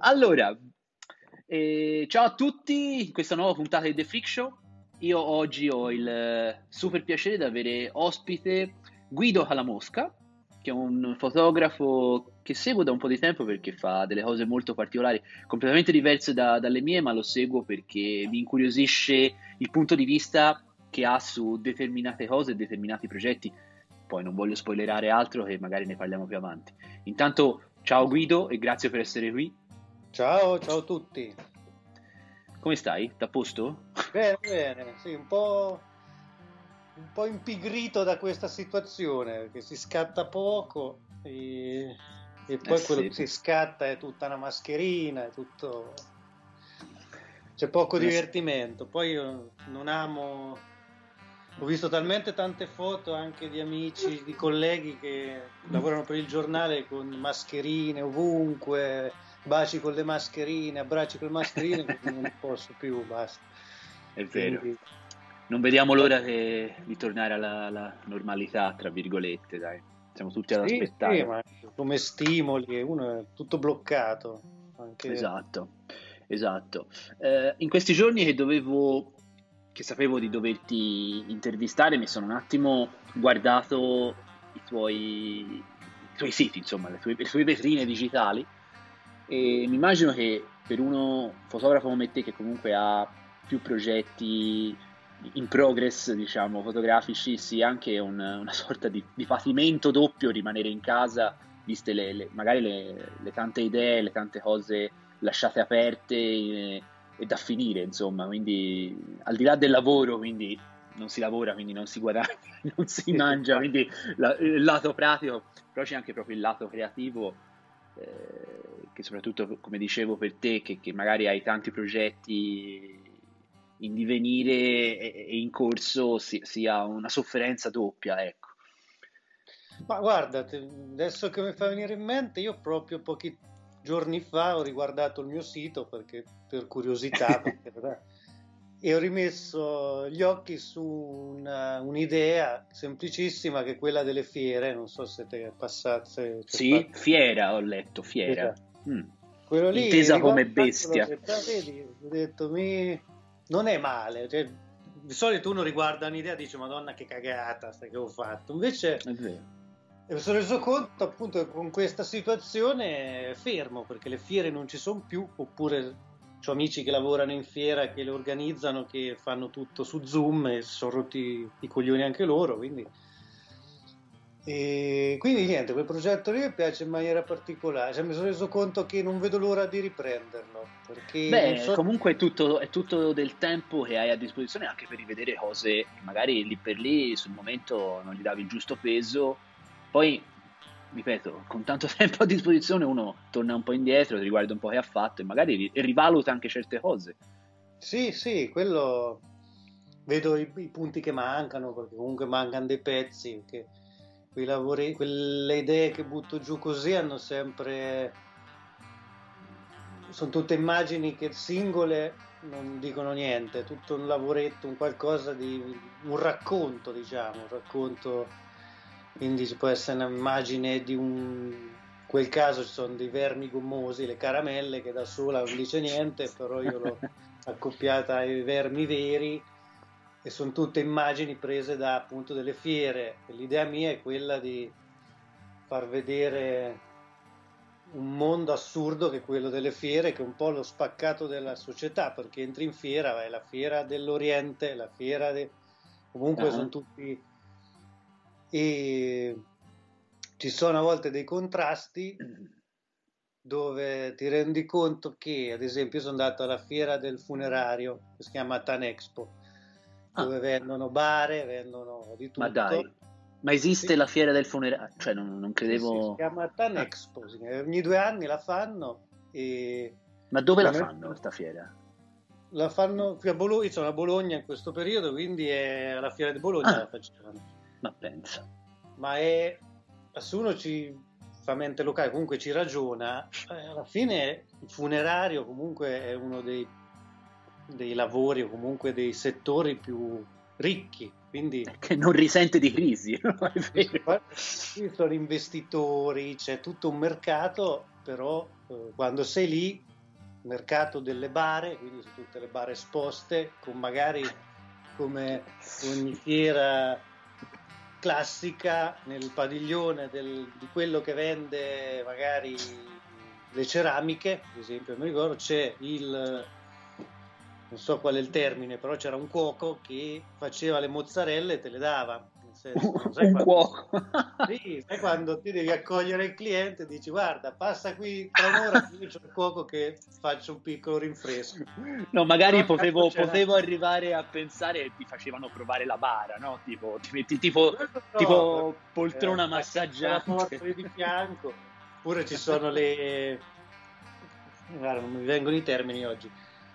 Allora, ciao a tutti in questa nuova puntata di The Freak Show. Io oggi ho il super piacere di avere ospite Guido Calamosca, che è un fotografo che seguo da un po' di tempo perché fa delle cose molto particolari, completamente diverse dalle mie, ma lo seguo perché mi incuriosisce il punto di vista che ha su determinate cose e determinati progetti. Poi non voglio spoilerare altro, che magari ne parliamo più avanti. Intanto, ciao Guido e grazie per essere qui. Ciao a tutti. Come stai? T'ha posto? Bene, sì, un po' impigrito da questa situazione, che si scatta poco e poi quello sì. Che si scatta è tutta una mascherina, è tutto... c'è poco divertimento. Poi io non amo... Ho visto talmente tante foto anche di amici, di colleghi che lavorano per il giornale con mascherine ovunque, baci con le mascherine, abbracci con le mascherine, perché non posso più, basta. È vero. Quindi... non vediamo l'ora di tornare alla normalità, tra virgolette, dai. Siamo tutti ad aspettare. Sì, ma come stimoli, uno è tutto bloccato. Anche... Esatto. In questi giorni che sapevo di doverti intervistare, mi sono un attimo guardato i tuoi siti, insomma, le tue vetrine digitali, e mi immagino che per uno fotografo come te, che comunque ha più progetti in progress, diciamo, fotografici, sia anche una sorta di patimento doppio rimanere in casa, viste magari le tante idee, le tante cose lasciate aperte e da finire, insomma. Quindi al di là del lavoro, quindi non si lavora, quindi non si guadagna, non si mangia, quindi il lato pratico, però c'è anche proprio il lato creativo, che soprattutto, come dicevo, per te che magari hai tanti progetti in divenire e in corso, sia una sofferenza doppia, ecco. Ma guarda, adesso che mi fa venire in mente, io proprio pochi giorni fa ho riguardato il mio sito per curiosità e ho rimesso gli occhi su un'idea semplicissima, che è quella delle fiere. Non so se te passate. Sì, fiera, ho letto, fiera. Quello lì, intesa come bestia. Vedi, ho detto, non è male, cioè, di solito uno riguarda un'idea e dice madonna che cagata che ho fatto, invece mi sono reso conto appunto che con questa situazione fermo, perché le fiere non ci sono più, oppure ho amici che lavorano in fiera, che le organizzano, che fanno tutto su Zoom e si sono rotti i coglioni anche loro, quindi niente, quel progetto lì mi piace in maniera particolare, cioè, mi sono reso conto che non vedo l'ora di riprenderlo, perché comunque è tutto del tempo che hai a disposizione anche per rivedere cose che magari lì per lì sul momento non gli davi il giusto peso. Poi ripeto, con tanto tempo a disposizione uno torna un po' indietro, riguarda un po' che ha fatto e magari rivaluta anche certe cose. Sì, quello, vedo i punti che mancano, perché comunque mancano dei pezzi, che quei lavori, quelle idee che butto giù così sono tutte immagini che singole non dicono niente, è tutto un lavoretto, un qualcosa di un racconto, diciamo, un racconto. Quindi ci può essere un'immagine di in quel caso ci sono dei vermi gommosi, le caramelle, che da sola non dice niente, però io l'ho accoppiata ai vermi veri, e sono tutte immagini prese da appunto delle fiere. E l'idea mia è quella di far vedere un mondo assurdo che è quello delle fiere, che è un po' lo spaccato della società, perché entri in fiera, vai, la fiera dell'Oriente, la fiera comunque sono tutti... e ci sono a volte dei contrasti dove ti rendi conto che, ad esempio, io sono andato alla fiera del funerario, che si chiama TAN Expo, dove vendono bare, vendono di tutto. Ma dai, ma esiste la fiera del funerario? Cioè non credevo... Sì, si chiama TAN Expo, ogni 2 anni la fanno, e Ma dove la fanno questa fiera? La fanno qui a Bologna, sono a Bologna in questo periodo, quindi è alla fiera di Bologna la facevano. Ma pensa. Ma è, se uno ci fa mente locale, comunque ci ragiona, alla fine il funerario comunque è uno dei lavori o comunque dei settori più ricchi, quindi che non risente di crisi, no? Ci sono investitori, c'è tutto un mercato, però quando sei lì, mercato delle bare, quindi su tutte le bare esposte, con magari come ogni fiera classica nel padiglione di quello che vende magari le ceramiche, ad esempio mi ricordo c'è il, non so qual è il termine, però c'era un cuoco che faceva le mozzarelle e te le dava. Nel senso, sai quando, cuoco? Sì, sai quando ti devi accogliere il cliente e dici guarda, passa qui tra un'ora, io c'ho il cuoco che faccio un piccolo rinfresco. No, magari potevo arrivare a pensare che ti facevano provare la bara, no? Tipo, ti metti tipo poltrona massaggiante. Di fianco. Oppure ci sono le... Guarda, non mi vengono i termini oggi.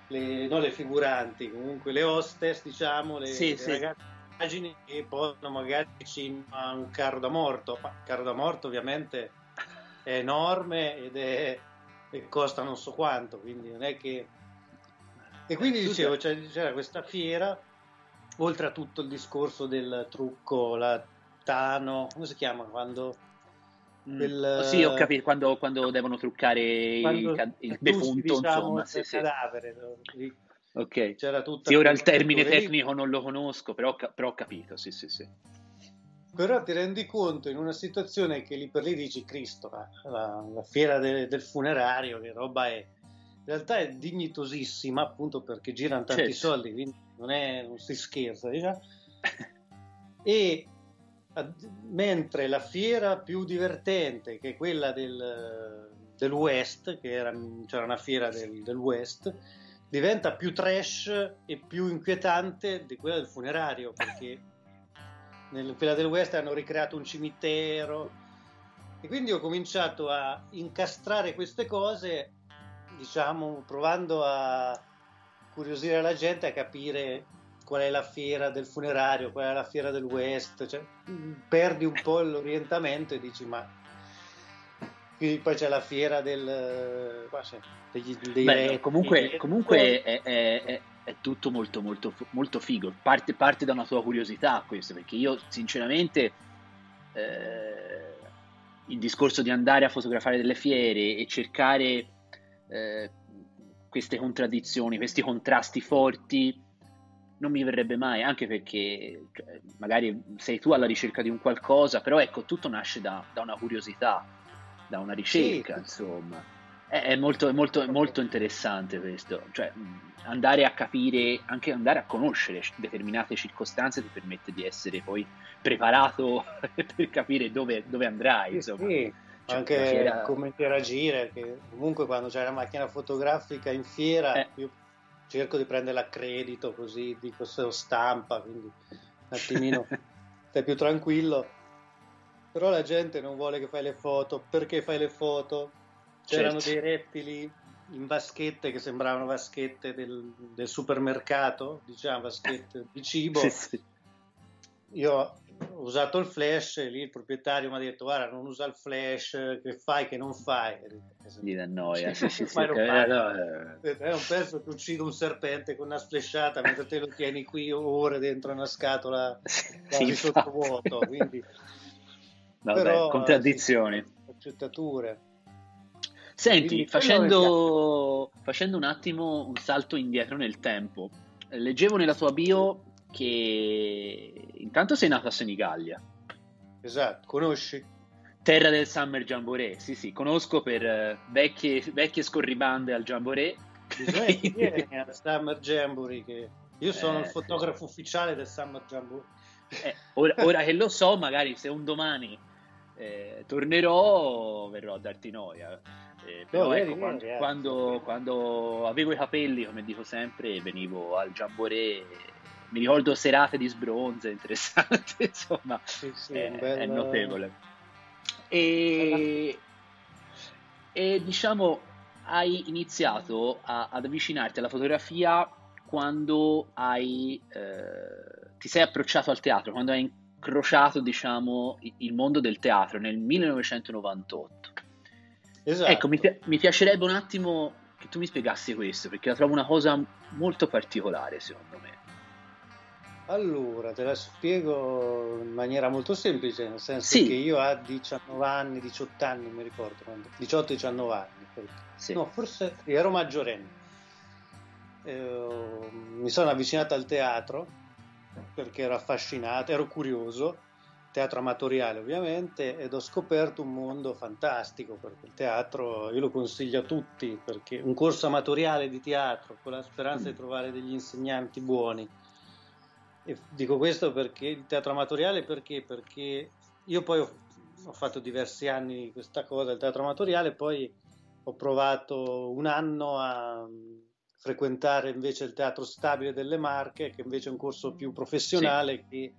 Le figuranti, comunque le hostess, diciamo, le ragazze immagini che possono magari vicino a un carro da morto. Ma il carro da morto ovviamente è enorme e costa non so quanto, quindi non è che... E quindi dicevo, c'era questa fiera, oltre a tutto il discorso del trucco, la tano, come si chiama quando... sì, ho capito, quando devono truccare il defunto, diciamo, insomma, il cadavere. Sì. Ok. C'era tutta ora il termine tecnico non lo conosco, però ho capito, sì. Però ti rendi conto in una situazione che lì per lì dici Cristo, la fiera del funerario, che roba è. In realtà è dignitosissima, appunto perché girano tanti soldi, quindi non si scherza, diciamo. E mentre la fiera più divertente, che è quella del West, che c'era una fiera del West, diventa più trash e più inquietante di quella del funerario, perché quella del West hanno ricreato un cimitero, e quindi ho cominciato a incastrare queste cose, diciamo, provando a curiosire la gente a capire qual è la fiera del funerario, qual è la fiera del West, cioè, perdi un po' l'orientamento e dici ma... Quindi poi c'è la fiera degli Beh, comunque è tutto molto, molto, molto figo, parte da una tua curiosità questo, perché io sinceramente il discorso di andare a fotografare delle fiere e cercare queste contraddizioni, questi contrasti forti, non mi verrebbe mai, anche perché magari sei tu alla ricerca di un qualcosa, però ecco, tutto nasce da una curiosità, da una ricerca, sì, insomma. È molto, molto, molto interessante questo, cioè andare a capire, anche andare a conoscere determinate circostanze ti permette di essere poi preparato per capire dove andrai, insomma. Sì. Cioè, anche fiera... come interagire, perché comunque quando c'è la macchina fotografica in fiera... Io cerco di prendere l'accredito, così dico se lo stampa, quindi un attimino stai più tranquillo, però la gente non vuole che fai le foto, perché fai le foto? C'erano dei rettili in vaschette che sembravano vaschette del supermercato, diciamo vaschette di cibo, Io ho usato il flash e lì il proprietario mi ha detto guarda non usa il flash, che fai che non fai, gli dà noia, è un pezzo che uccido un serpente con una sflesciata mentre te lo tieni qui ore dentro una scatola quasi sottovuoto, quindi vabbè, contraddizioni, accettature. Senti, quindi, facendo un attimo un salto indietro nel tempo, leggevo nella tua bio che intanto sei nato a Senigallia. Esatto, conosci? Terra del Summer Jamboree, sì, conosco per vecchie scorribande al Jamboree. Bisogna che vieni al Summer Jamboree, che io sono il fotografo ufficiale del Summer Jamboree. Ora che lo so, magari se un domani tornerò, verrò a darti noia. Però ecco, quando avevo i capelli, come dico sempre, venivo al Jamboree. Mi ricordo serate di sbronze interessanti, insomma, è notevole. E diciamo, hai iniziato ad avvicinarti alla fotografia quando ti sei approcciato al teatro, quando hai incrociato, diciamo, il mondo del teatro nel 1998. Esatto. Ecco, mi piacerebbe un attimo che tu mi spiegassi questo, perché la trovo una cosa molto particolare, secondo me. Allora, te la spiego in maniera molto semplice, nel senso che io a 19 anni, 18 anni, mi ricordo, 18-19 anni, no, forse ero maggiorenne, mi sono avvicinato al teatro perché ero affascinato, ero curioso, teatro amatoriale ovviamente, ed ho scoperto un mondo fantastico, perché il teatro io lo consiglio a tutti, perché un corso amatoriale di teatro con la speranza di trovare degli insegnanti buoni. E dico questo perché il teatro amatoriale, perché io poi ho fatto diversi anni questa cosa, il teatro amatoriale, poi ho provato un anno a frequentare invece il teatro stabile delle Marche, che invece è un corso più professionale che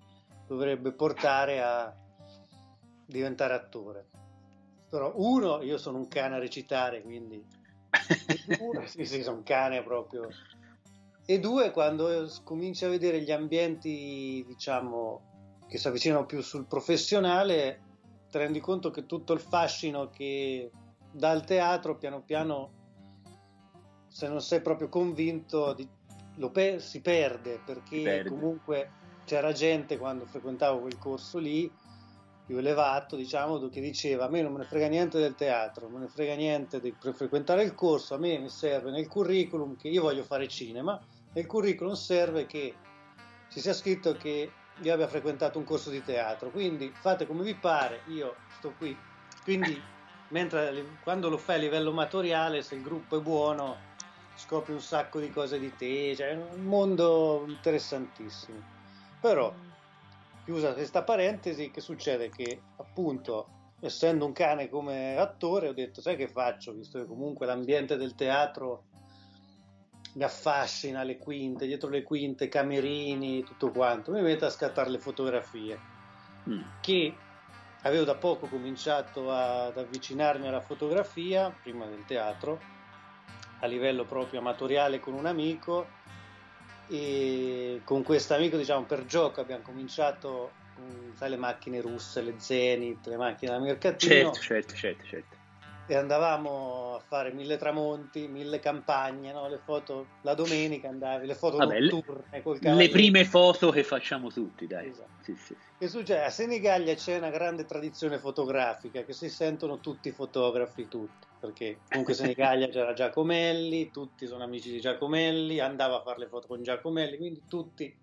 dovrebbe portare a diventare attore. Però uno, io sono un cane a recitare, quindi sono un cane proprio. E due, quando cominci a vedere gli ambienti, diciamo, che si avvicinano più sul professionale, ti rendi conto che tutto il fascino che dà il teatro, piano piano, se non sei proprio convinto, si perde, perché comunque c'era gente, quando frequentavo quel corso lì, più elevato, diciamo, che diceva: a me non me ne frega niente del teatro, non me ne frega niente di frequentare il corso, a me mi serve nel curriculum che io voglio fare cinema, nel curriculum serve che ci sia scritto che io abbia frequentato un corso di teatro, quindi fate come vi pare, io sto qui. Quindi mentre quando lo fai a livello amatoriale, se il gruppo è buono, scopri un sacco di cose di te, cioè è un mondo interessantissimo. Però, chiusa questa parentesi, che succede che appunto, essendo un cane come attore, ho detto: sai che faccio, visto che comunque l'ambiente del teatro mi affascina, le quinte, dietro le quinte, camerini, tutto quanto, mi metto a scattare le fotografie, che avevo da poco cominciato ad avvicinarmi alla fotografia, prima del teatro, a livello proprio amatoriale con un amico, e con questo amico, diciamo, per gioco abbiamo cominciato con, sai, le macchine russe, le Zenith, le macchine da mercatino, certo. E andavamo a fare 1000 tramonti, 1000 campagne, no? Le foto la domenica, andavi, le foto notturne col cavallo, le prime foto che facciamo tutti, dai. Esatto. Sì. Che succede? A Senigallia c'è una grande tradizione fotografica, che si sentono tutti i fotografi, tutti, perché comunque Senigallia c'era Giacomelli, tutti sono amici di Giacomelli, andava a fare le foto con Giacomelli, quindi tutti.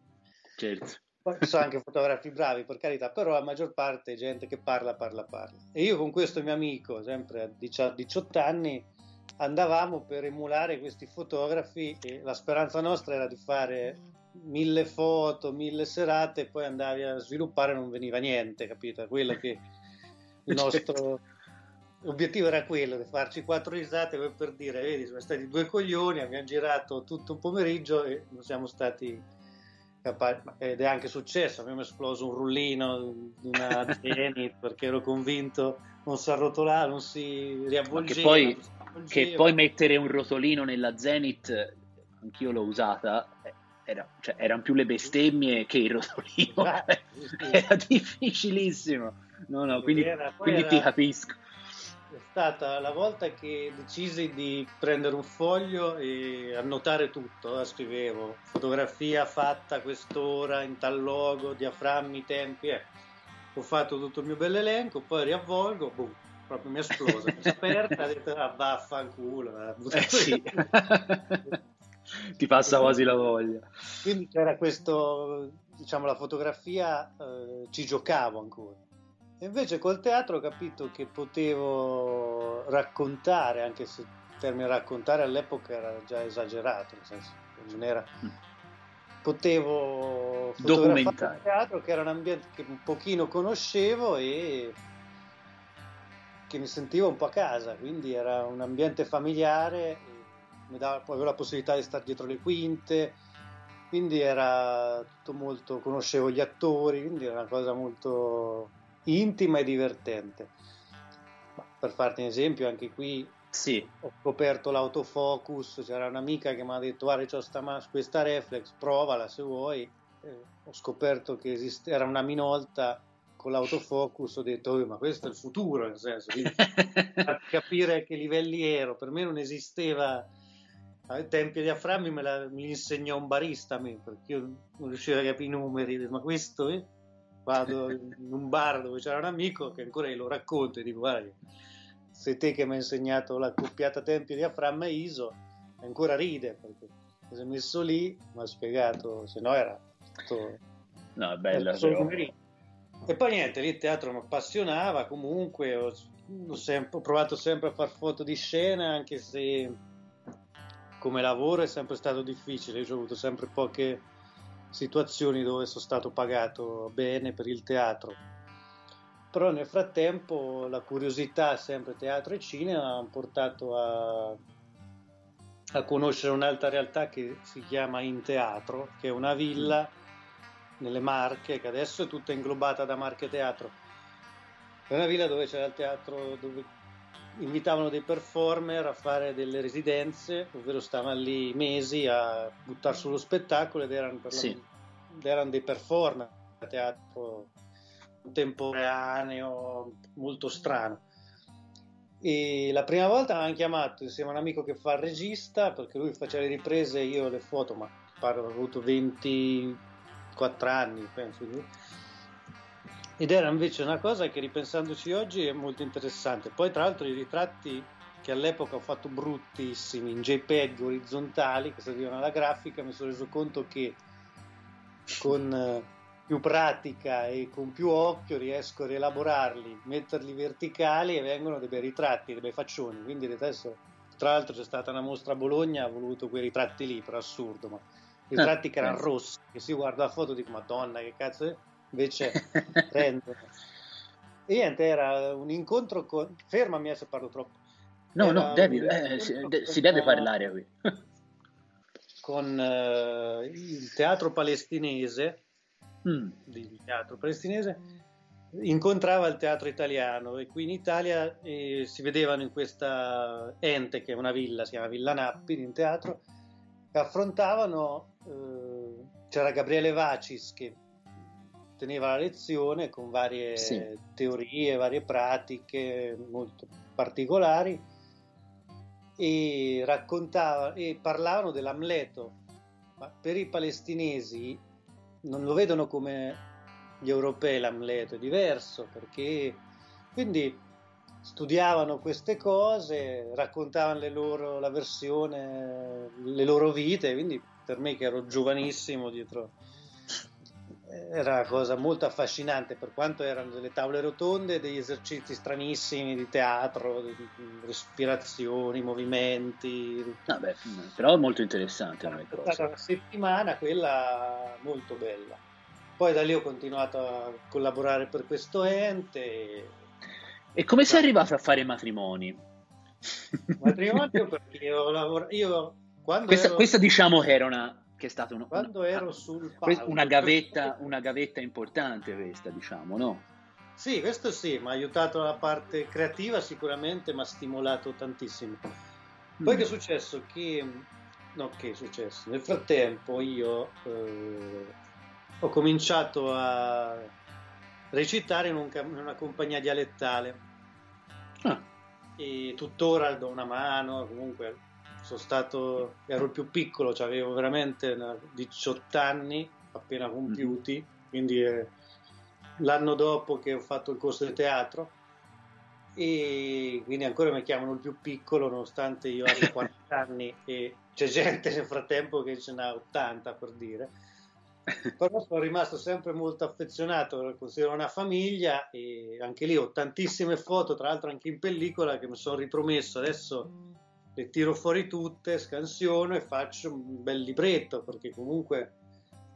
Certo. Poi ci sono anche fotografi bravi, per carità, però la maggior parte è gente che parla. E io con questo mio amico, sempre a 18 anni, andavamo per emulare questi fotografi, e la speranza nostra era di fare 1000 foto, 1000 serate, e poi andavi a sviluppare e non veniva niente, capito? Quello che il nostro... L'obiettivo era quello di farci 4 risate per dire: vedi, siamo stati 2 coglioni, abbiamo girato tutto un pomeriggio e non siamo stati capaci. Ed è anche successo, abbiamo esploso un rullino di una Zenith perché ero convinto non si arrotolava, non si riavvolgeva. Che poi mettere un rotolino nella Zenith, anch'io l'ho usata, cioè, erano più le bestemmie che il rotolino, era difficilissimo. No, quindi ti capisco. È stata la volta che decisi di prendere un foglio e annotare tutto, scrivevo: fotografia fatta quest'ora, in tal luogo, diaframmi, tempi, Ho fatto tutto il mio bell'elenco, poi riavvolgo, boom, proprio mi è esplosa, mi è aperta, ho detto: ah, vaffanculo, ti passa quasi la voglia. Quindi c'era questo, diciamo, la fotografia, ci giocavo ancora. Invece col teatro ho capito che potevo raccontare, anche se il termine raccontare all'epoca era già esagerato, nel senso che non era... Potevo documentare il teatro, che era un ambiente che un pochino conoscevo e che mi sentivo un po' a casa, quindi era un ambiente familiare, mi dava poi avevo la possibilità di stare dietro le quinte, quindi era tutto molto... conoscevo gli attori, quindi era una cosa molto... intima e divertente. Per farti un esempio, anche qui Sì, ho scoperto l'autofocus, c'era un'amica che mi ha detto guarda c'ho questa reflex, provala se vuoi, ho scoperto che era una Minolta con l'autofocus, ho detto ma questo è il futuro, nel senso di capire a che livelli ero, per me non esisteva, ai tempi a diaframmi me li insegnò un barista a me, perché io non riuscivo a capire i numeri, ma questo vado in un bar dove c'era un amico che ancora glielo racconto e dico guarda sei te che mi hai insegnato la coppiata tempi diaframma e ISO, ancora ride perché mi sono messo lì, mi ha spiegato, se no era tutto, no è bello però. E poi niente, lì il teatro mi appassionava, comunque ho provato sempre a far foto di scena, anche se come lavoro è sempre stato difficile, io ho avuto sempre poche situazioni dove sono stato pagato bene per il teatro, però nel frattempo la curiosità sempre teatro e cinema mi ha portato a conoscere un'altra realtà che si chiama In Teatro, che è una villa nelle Marche, che adesso è tutta inglobata da Marche Teatro, è una villa dove c'era il teatro, dove invitavano dei performer a fare delle residenze, ovvero stavano lì mesi a buttare sullo spettacolo, ed erano, erano dei performer a teatro contemporaneo molto strano. E la prima volta mi hanno chiamato insieme a un amico che fa il regista, perché lui faceva le riprese e io le foto, ma parlo, avevo avuto 24 anni penso, ed era invece una cosa che ripensandoci oggi è molto interessante. Poi tra l'altro i ritratti che all'epoca ho fatto bruttissimi in JPEG orizzontali che servivano alla grafica, mi sono reso conto che con più pratica e con più occhio riesco a rielaborarli, metterli verticali e vengono dei bei ritratti, dei bei faccioni, quindi adesso tra l'altro c'è stata una mostra a Bologna, ho voluto quei ritratti lì per assurdo, ma ritratti che erano rossi, che si guarda la foto e dico madonna che cazzo è? Invece prendo. E niente, era un incontro con... Fermami se parlo troppo. No, devi, si deve parlare qui. Con il teatro palestinese, incontrava il teatro italiano, e qui in Italia si vedevano in questa ente che è una villa, si chiama Villa Nappi, in teatro, e affrontavano, c'era Gabriele Vacis che teneva la lezione con varie teorie, varie pratiche molto particolari, e raccontava e parlavano dell'Amleto, ma per i palestinesi non lo vedono come gli europei l'Amleto, è diverso, perché quindi studiavano queste cose, raccontavano la versione, le loro vite, quindi per me che ero giovanissimo dietro era una cosa molto affascinante, per quanto erano delle tavole rotonde, degli esercizi stranissimi di teatro, di respirazioni, movimenti. Vabbè, però è molto interessante. È stata una settimana quella molto bella. Poi da lì ho continuato a collaborare per questo ente. E come sei arrivato a fare matrimoni? Matrimonio perché io quando questa diciamo che era una... Che è stata una gavetta importante questa, diciamo, no? Sì, questo sì, mi ha aiutato la parte creativa sicuramente, mi ha stimolato tantissimo. Poi che è successo? Nel frattempo io ho cominciato a recitare in una compagnia dialettale e tuttora do una mano, comunque... ero il più piccolo, cioè avevo veramente 18 anni appena compiuti, quindi l'anno dopo che ho fatto il corso di teatro, e quindi ancora mi chiamano il più piccolo nonostante io abbia 40 anni e c'è gente nel frattempo che ce n'ha 80 per dire, però sono rimasto sempre molto affezionato, considero una famiglia, e anche lì ho tantissime foto, tra l'altro anche in pellicola, che mi sono ripromesso adesso. Le tiro fuori tutte, scansiono e faccio un bel libretto, perché comunque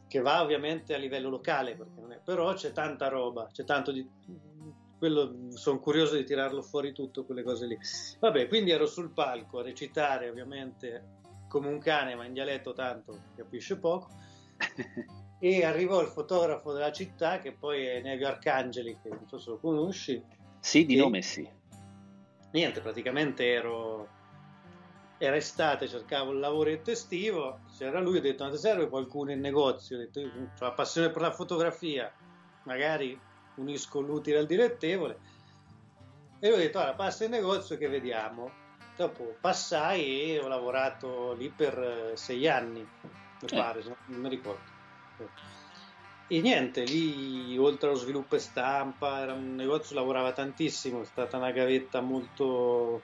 che va ovviamente a livello locale, perché non è, però c'è tanta roba, c'è tanto di quello, sono curioso di tirarlo fuori tutto, quelle cose lì. Vabbè, quindi ero sul palco a recitare ovviamente come un cane, ma in dialetto tanto capisce poco, e arrivò il fotografo della città, che poi è Nevio Arcangeli, che non so se lo conosci. Sì, di nome sì. niente, praticamente era estate, cercavo un lavoretto estivo, c'era lui, ho detto: ma ti serve qualcuno in negozio? Ho detto: io ho la passione per la fotografia, magari unisco l'utile al dilettevole. E lui ho detto: allora passa in negozio che vediamo. Dopo passai e ho lavorato lì per 6 anni, mi pare, non mi ricordo. E niente, lì oltre allo sviluppo e stampa, era un negozio, lavorava tantissimo, è stata una gavetta molto...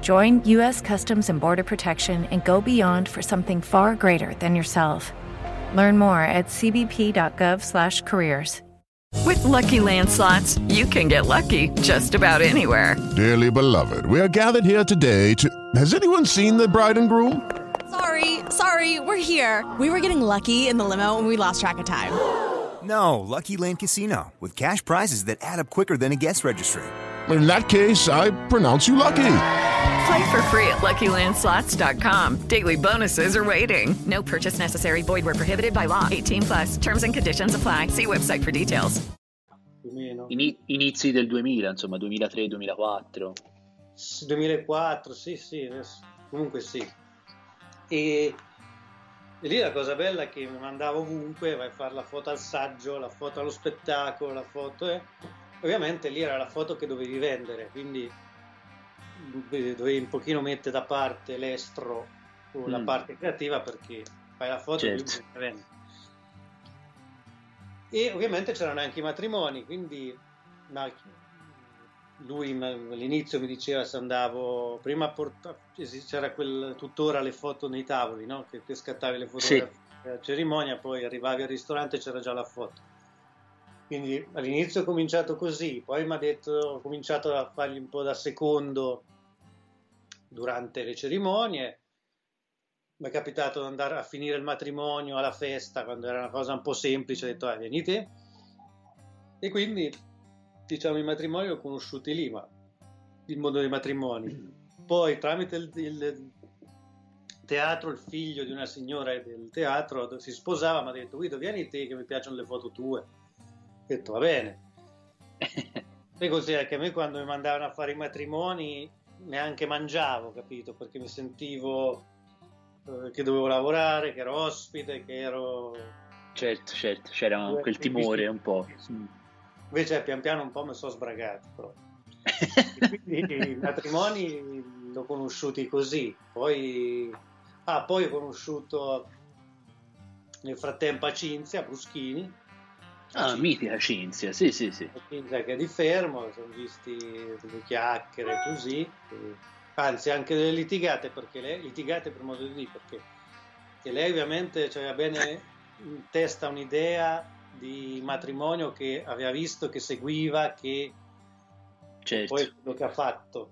Join U.S. Customs and Border Protection and go beyond for something far greater than yourself. Learn more at cbp.gov/careers. With Lucky Land Slots, you can get lucky just about anywhere. Dearly beloved, we are gathered here today to... Has anyone seen the bride and groom? Sorry, we're here. We were getting lucky in the limo and we lost track of time. No, Lucky Land Casino, with cash prizes that add up quicker than a guest registry. In that case, I pronounce you lucky. Play for free at LuckyLandSlots.com. Daily bonuses are waiting. No purchase necessary. Void where prohibited by law. 18+. Terms and conditions apply. See website for details. Inizi del 2000, insomma, 2003-2004. 2004, sì, comunque sì. E lì la cosa bella è che mi mandavo ovunque, vai a fare la foto al saggio, la foto allo spettacolo, la foto... Ovviamente lì era la foto che dovevi vendere, quindi dovevi un pochino mettere da parte l'estro o la parte creativa, perché fai la foto, certo, e vendi. E ovviamente c'erano anche i matrimoni, quindi lui all'inizio mi diceva se andavo prima a portare, c'era tuttora le foto nei tavoli, no? Che scattavi le foto della cerimonia, poi arrivavi al ristorante e c'era già la foto. Quindi all'inizio ho cominciato così, poi mi ha detto, ho cominciato a fargli un po' da secondo durante le cerimonie. Mi è capitato di andare a finire il matrimonio alla festa, quando era una cosa un po' semplice, ho detto: venite. E quindi, diciamo, i matrimoni li ho conosciuti lì, ma il mondo dei matrimoni. Poi tramite il teatro, il figlio di una signora del teatro si sposava, mi ha detto: Guido, vieni te che mi piacciono le foto tue. Ho detto: va bene. E così anche a me, quando mi mandavano a fare i matrimoni, neanche mangiavo, capito? Perché mi sentivo che dovevo lavorare, che ero ospite, che ero... Certo, c'era quel timore un po'. Invece pian piano un po' mi sono sbragato, però. Quindi i matrimoni l'ho conosciuti così. Poi ho conosciuto nel frattempo a Cinzia Bruschini. Mitica Cinzia, sì. Cinzia che è di Fermo, sono visti delle chiacchiere così, anzi anche delle litigate, perché lei, litigate per modo di dire, perché lei ovviamente aveva bene in testa un'idea di matrimonio che aveva visto, che seguiva, che certo, poi quello che ha fatto.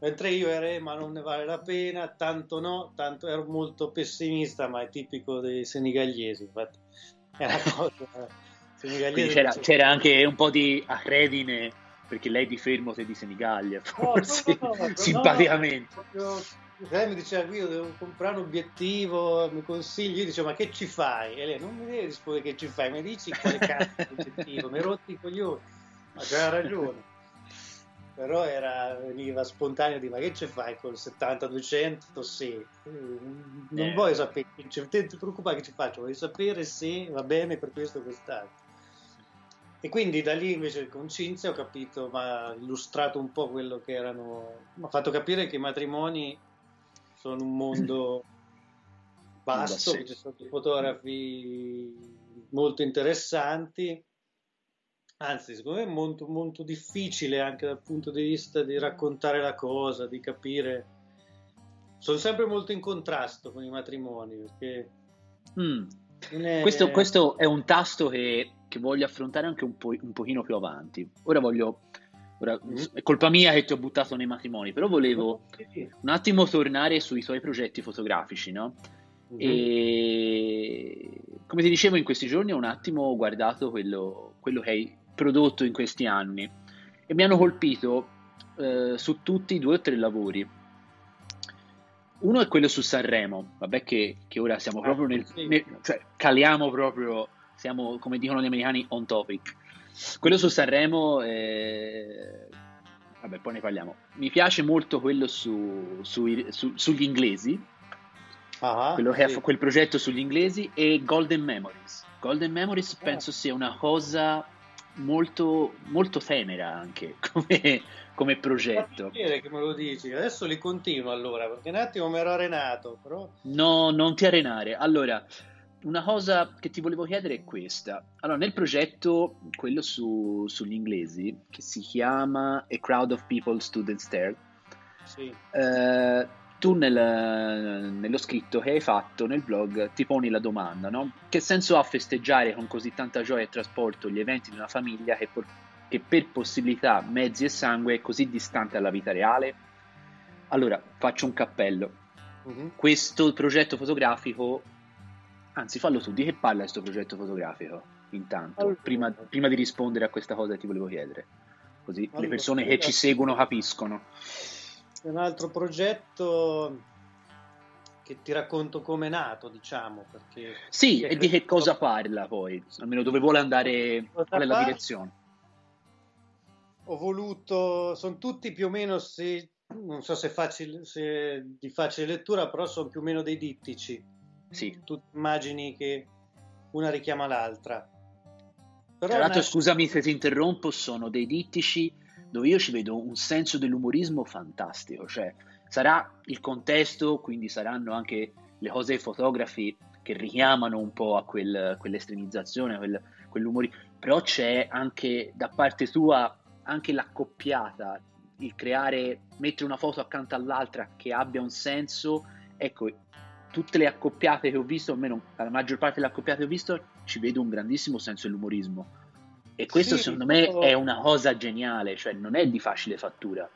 Mentre io ero: ma non ne vale la pena, tanto ero molto pessimista, ma è tipico dei senigalliesi, infatti è una cosa... Quindi c'era anche un po' di acredine, perché lei di Fermo, te di Senigallia, forse, no, simpaticamente. No, lei mi diceva: Guido, devo comprare un obiettivo, mi consigli? Io dicevo: ma che ci fai? E lei: non mi devi rispondere che ci fai, mi dici quale cazzo è l'obiettivo, mi rotti i coglioni. Ma c'era ragione. Però veniva spontaneo di: ma che ci fai con il 70-200? Sì, non voglio sapere, non ti preoccupare che ci faccio, voglio sapere se va bene per questo o quest'altro. E quindi da lì invece con Cinzia ho capito, ma illustrato un po' quello che erano, mi ha fatto capire che i matrimoni sono un mondo vasto, che ci sono dei fotografi molto interessanti. Anzi, secondo me è molto, molto difficile anche dal punto di vista di raccontare la cosa, di capire. Sono sempre molto in contrasto con i matrimoni, perché questo è un tasto che voglio affrontare anche un pochino più avanti. Ora voglio Ora, è colpa mia che ti ho buttato nei matrimoni, però volevo un attimo tornare sui suoi progetti fotografici, no? Uh-huh. E come ti dicevo, in questi giorni ho un attimo guardato quello che hai prodotto in questi anni e mi hanno colpito su tutti 2 o 3 lavori. Uno è quello su Sanremo, vabbè che ora siamo proprio cioè caliamo proprio, siamo, come dicono gli americani, on topic. Quello su Sanremo, vabbè, poi ne parliamo. Mi piace molto quello sugli inglesi, quel progetto sugli inglesi, e Golden Memories. Golden Memories penso sia una cosa molto, molto tenera anche come progetto. Che me lo dici. Adesso li continuo allora, perché un attimo mi ero arenato. Però... No, non ti arenare. Allora... Una cosa che ti volevo chiedere è questa. Allora, nel progetto, quello sugli inglesi, che si chiama A Crowd of People Stood and Stared, sì. Tu nello scritto che hai fatto nel blog ti poni la domanda, no? Che senso ha festeggiare con così tanta gioia e trasporto gli eventi di una famiglia che per possibilità, mezzi e sangue è così distante dalla vita reale? Allora, faccio un cappello. Uh-huh. Questo progetto fotografico... Anzi, fallo tu, di che parla questo progetto fotografico? Intanto, allora, prima di rispondere a questa cosa che ti volevo chiedere, così allora, le persone che ci seguono capiscono. È un altro progetto che ti racconto come è nato, diciamo. Perché sì, e di che cosa parla poi, almeno dove vuole andare, qual è la direzione. Ho voluto, sono tutti più o meno, non so se di facile lettura, però sono più o meno dei dittici. Sì. Tu immagini che una richiama l'altra. Però tra l'altro, scusami se ti interrompo, sono dei dittici dove io ci vedo un senso dell'umorismo fantastico, cioè sarà il contesto, quindi saranno anche le cose dei fotografi che richiamano un po' a quell'estremizzazione, quell'umore, però c'è anche da parte tua anche l'accoppiata, il creare, mettere una foto accanto all'altra che abbia un senso, ecco. Tutte le accoppiate che ho visto, almeno la maggior parte delle accoppiate che ho visto, ci vedo un grandissimo senso dell'umorismo. E questo, sì, secondo me, è una cosa geniale, cioè non è di facile fattura.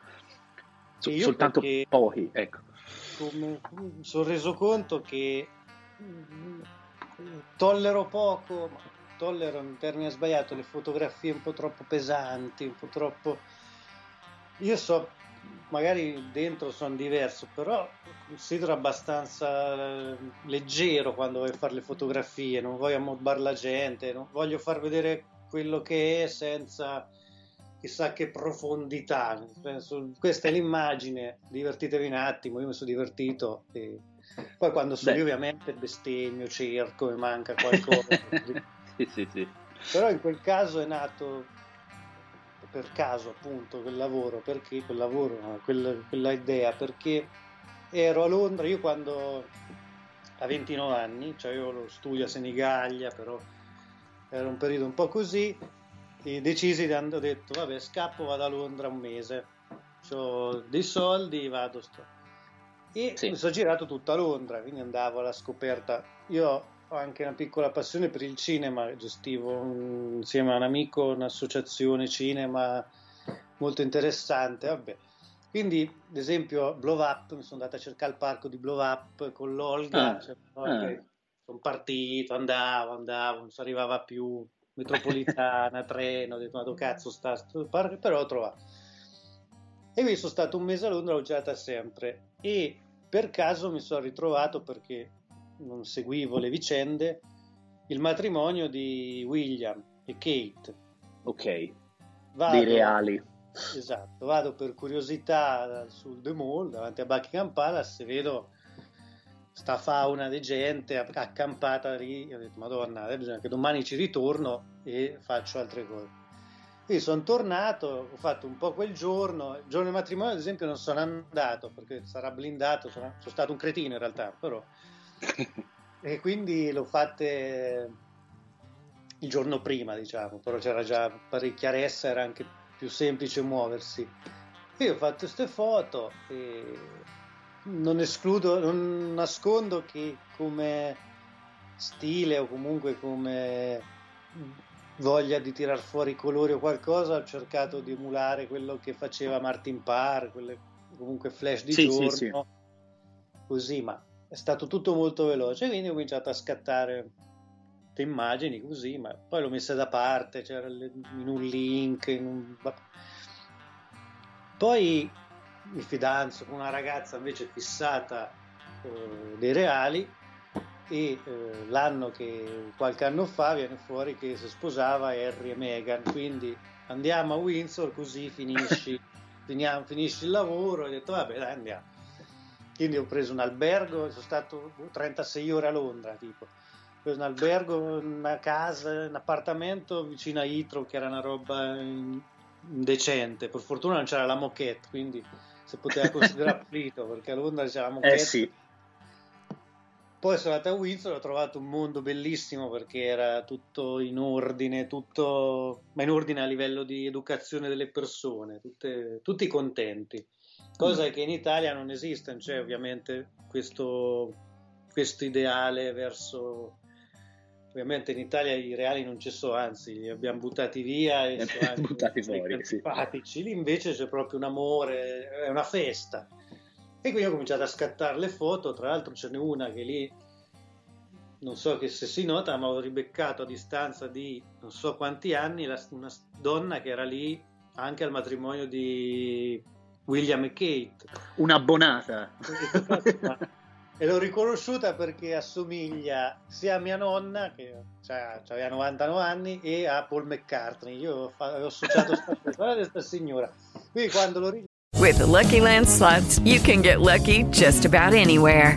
Soltanto pochi, ecco. Mi sono reso conto che tollero poco, tollero in termini sbagliato, le fotografie un po' troppo pesanti, un po' troppo... Io so... magari dentro sono diverso, però considero abbastanza leggero quando voglio fare le fotografie, non voglio ammorbare la gente, non voglio far vedere quello che è senza chissà che profondità. Penso, questa è l'immagine, divertitevi un attimo, io mi sono divertito, e poi quando sono io ovviamente bestemmio, cerco, mi manca qualcosa. Sì. Però in quel caso è nato... per caso appunto quella idea, perché ero a Londra io quando a 29 anni, cioè io lo studio a Senigallia, però era un periodo un po' così, e decisi di andare, ho detto vabbè, scappo, vado a Londra un mese, ho dei soldi, vado e mi sono girato tutta Londra, quindi andavo alla scoperta. Io ho anche una piccola passione per il cinema, gestivo insieme a un amico un'associazione cinema molto interessante, vabbè. Quindi ad esempio Blow Up, mi sono andato a cercare il parco di Blow Up con l'Holga, sono partito, andavo, non si arrivava più, metropolitana, treno, ho detto ma do cazzo sta parco, però ho trovato. E qui sono stato un mese a Londra, l'ho girata sempre, e per caso mi sono ritrovato, perché non seguivo le vicende, il matrimonio di William e Kate. Ok, dei reali. Esatto, vado per curiosità sul The Mall, davanti a Buckingham Palace, e vedo sta fauna di gente accampata lì, ho detto madonna, bisogna che domani ci ritorno e faccio altre cose. Quindi sono tornato, ho fatto un po' quel giorno, il giorno del matrimonio ad esempio non sono andato, perché sarà blindato, sono stato un cretino in realtà, però... E quindi l'ho fatte il giorno prima, diciamo, però c'era già parecchia ressa, era anche più semplice muoversi. Io ho fatto queste foto e non nascondo che come stile o comunque come voglia di tirar fuori i colori o qualcosa, ho cercato di emulare quello che faceva Martin Parr, quelle comunque flash di giorno, così, ma è stato tutto molto veloce, quindi ho cominciato a scattare le immagini così, ma poi l'ho messa da parte, c'era in un link, poi mi fidanzo con una ragazza invece fissata dei reali, e l'anno che qualche anno fa viene fuori che si sposava Harry e Meghan, quindi andiamo a Windsor così finisci il lavoro, e ho detto vabbè dai, andiamo, quindi ho preso un albergo, sono stato 36 ore a Londra, tipo ho preso un albergo, una casa, un appartamento vicino a Heathrow, che era una roba indecente, per fortuna non c'era la moquette, quindi si poteva considerare pulito, perché a Londra c'era la moquette. Poi sono andato a Windsor, ho trovato un mondo bellissimo perché era tutto in ordine, tutto, ma in ordine a livello di educazione delle persone, tutti contenti, cosa che in Italia non esiste, non c'è ovviamente questo ideale verso... Ovviamente in Italia i reali non ci sono, anzi li abbiamo buttati via e sono anche buttati fuori, simpatici, lì invece c'è proprio un amore, è una festa. E quindi ho cominciato a scattare le foto, tra l'altro ce n'è una che lì, non so che se si nota, ma ho ribeccato a distanza di non so quanti anni una donna che era lì anche al matrimonio di William e Kate. Un'abbonata! E l'ho riconosciuta perché assomiglia sia a mia nonna, che aveva 99 anni, e a Paul McCartney. Io ho associato questa signora. Quindi quando l'ho With the Lucky Land Slots, you can get lucky just about anywhere.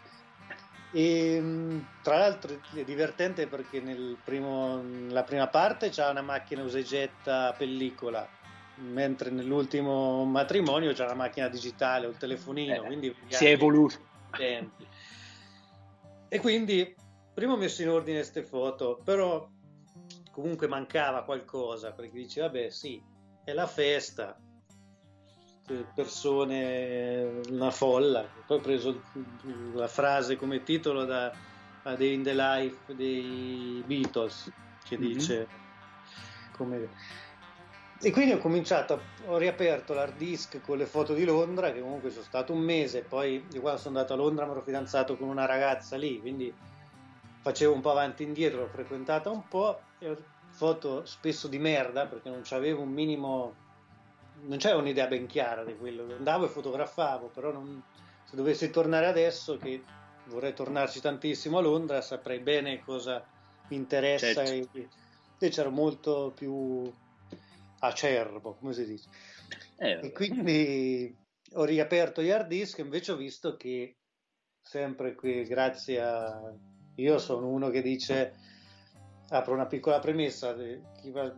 E tra l'altro è divertente perché nella prima parte c'ha una macchina usegetta a pellicola, mentre nell'ultimo matrimonio c'ha una macchina digitale o il telefonino, quindi si è evoluto. E quindi prima ho messo in ordine queste foto, però comunque mancava qualcosa, perché dice vabbè sì, è la festa, persone, una folla. Poi ho preso la frase come titolo da A Day in the Life dei Beatles, che dice come... E quindi ho riaperto l'hard disk con le foto di Londra, che comunque sono stato un mese. Poi io quando sono andato a Londra mi ero fidanzato con una ragazza lì, quindi facevo un po' avanti e indietro, l'ho frequentata un po', e foto spesso di merda perché non c'avevo un minimo, non c'era un'idea ben chiara di quello, andavo e fotografavo, però se dovessi tornare adesso, che vorrei tornarci tantissimo a Londra, saprei bene cosa mi interessa, certo. E c'era molto più acerbo, come si dice, e quindi ho riaperto gli hard disk, invece ho visto che sempre qui, grazie a... Io sono uno che dice, apro una piccola premessa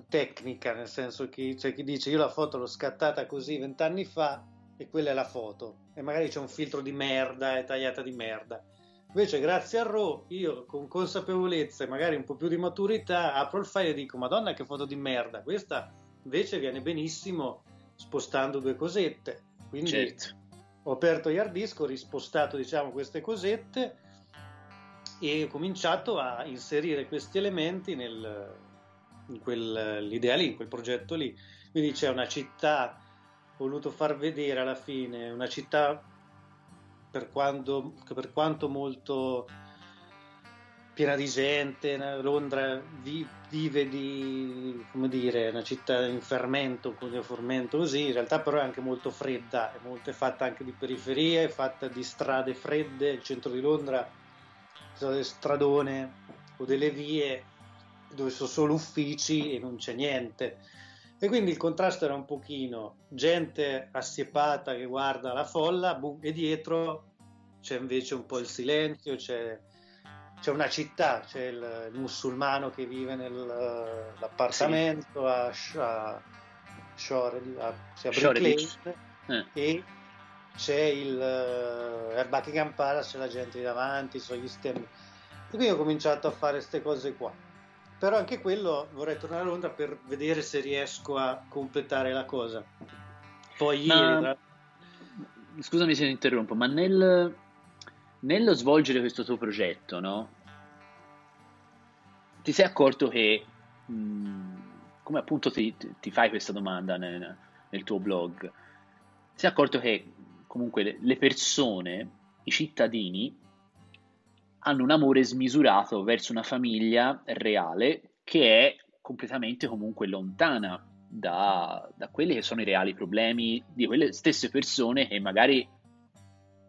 tecnica, nel senso che c'è chi dice io la foto l'ho scattata così 20 anni fa e quella è la foto, e magari c'è un filtro di merda, è tagliata di merda. Invece grazie a RAW io con consapevolezza e magari un po' più di maturità apro il file e dico madonna che foto di merda, questa invece viene benissimo spostando due cosette, quindi ho aperto gli hard disk, ho rispostato diciamo queste cosette e ho cominciato a inserire questi elementi l'idea lì, in quel progetto lì. Quindi c'è una città, ho voluto far vedere alla fine, una città per quanto molto piena di gente. Londra vive di, come dire, una città in fermento, con il fermento così, in realtà però è anche molto fredda, è fatta anche di periferie, è fatta di strade fredde. Il centro di Londra c'è del stradone o delle vie dove sono solo uffici e non c'è niente, e quindi il contrasto era un pochino gente assiepata che guarda la folla, boom, e dietro c'è invece un po' il silenzio, c'è una città, c'è il musulmano che vive nell'appartamento a Bricklane, e c'è il Buckingham Palace, c'è la gente di davanti, c'è gli stemmi, e quindi ho cominciato a fare queste cose qua. Però anche quello vorrei tornare a Londra per vedere se riesco a completare la cosa. Poi ieri, scusami se interrompo, ma nello svolgere questo tuo progetto, no? Ti sei accorto che, come appunto ti fai questa domanda nel tuo blog, ti sei accorto che comunque le persone, i cittadini, hanno un amore smisurato verso una famiglia reale che è completamente comunque lontana da quelli che sono i reali problemi di quelle stesse persone che magari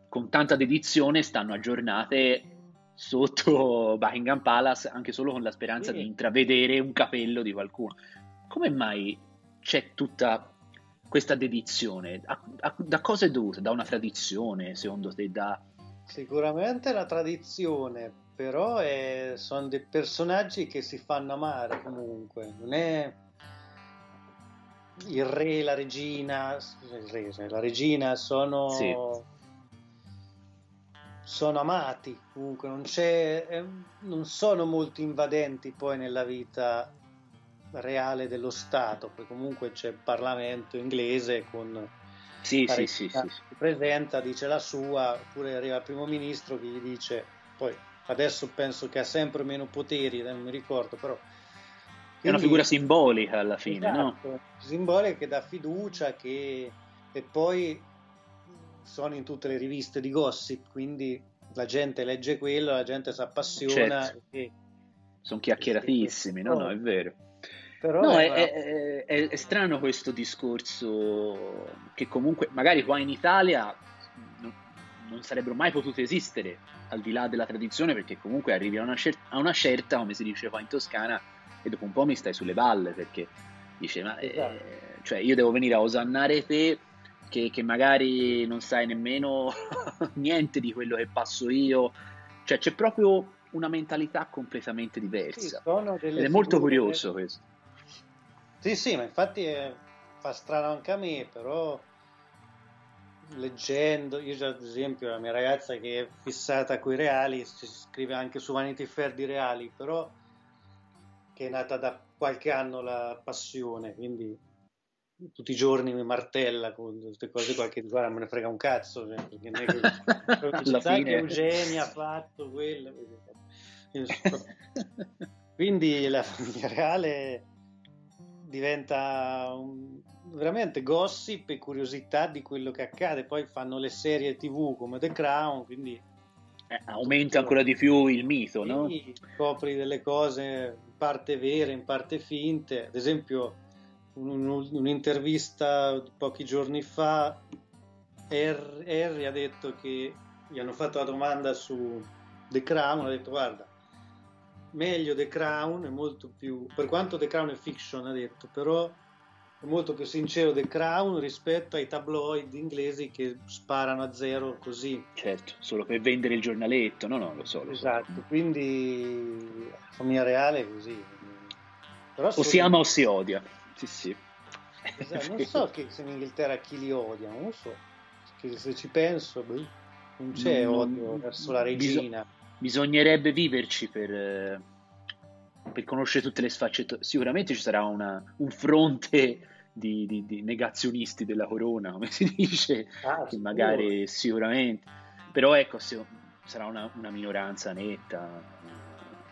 con tanta dedizione stanno aggiornate sotto Buckingham Palace anche solo con la speranza di intravedere un capello di qualcuno. Come mai c'è tutta questa dedizione? Da cosa è dovuta? Da una tradizione, secondo te? Sicuramente la tradizione, però sono dei personaggi che si fanno amare comunque, non è il re, la regina, sono, sì, sono amati comunque, non sono molto invadenti poi nella vita reale dello Stato, perché comunque c'è il Parlamento inglese con... si presenta, dice la sua, oppure arriva il primo ministro che gli dice, poi adesso penso che ha sempre meno poteri, non mi ricordo, però quindi è una figura simbolica alla fine, esatto, no? Simbolica, che dà fiducia, e poi sono in tutte le riviste di gossip, quindi la gente legge quello, la gente si appassiona, certo. E sono chiacchieratissimi, no, è vero. Però no, è strano questo discorso che comunque magari qua in Italia non sarebbero mai potute esistere al di là della tradizione, perché comunque arrivi a una certa, come si dice qua in Toscana, e dopo un po' mi stai sulle balle, perché dice, ma cioè io devo venire a osannare te che magari non sai nemmeno niente di quello che passo io, cioè c'è proprio una mentalità completamente diversa, ed è molto curioso questo. Sì, ma infatti fa strano anche a me, però leggendo, io già ad esempio la mia ragazza che è fissata coi reali, si scrive anche su Vanity Fair di reali, però che è nata da qualche anno la passione, quindi tutti i giorni mi martella con queste cose qua, che guarda, me ne frega un cazzo, cioè, perché non è che sai che Eugenia ha fatto quello, quindi la famiglia reale diventa veramente gossip e curiosità di quello che accade. Poi fanno le serie TV come The Crown, quindi aumenta ancora di più il mito, sì, no? Scopri delle cose in parte vere, in parte finte. Ad esempio, un'intervista di pochi giorni fa, Harry ha detto che gli hanno fatto la domanda su The Crown, ha detto, guarda, meglio The Crown, è molto più, per quanto The Crown è fiction, ha detto, però è molto più sincero The Crown rispetto ai tabloid inglesi che sparano a zero così, certo, solo per vendere il giornaletto. No, lo so, esatto. Quindi la famiglia reale è così, però o si ama o si odia. Sì. Esatto. Non so se in Inghilterra chi li odia, non lo so, perché se ci penso, non c'è odio verso la regina. Bisognerebbe viverci per conoscere tutte le sfaccettature. Sicuramente ci sarà un fronte di negazionisti della corona, come si dice, che magari sicuramente, però ecco, sarà una minoranza netta.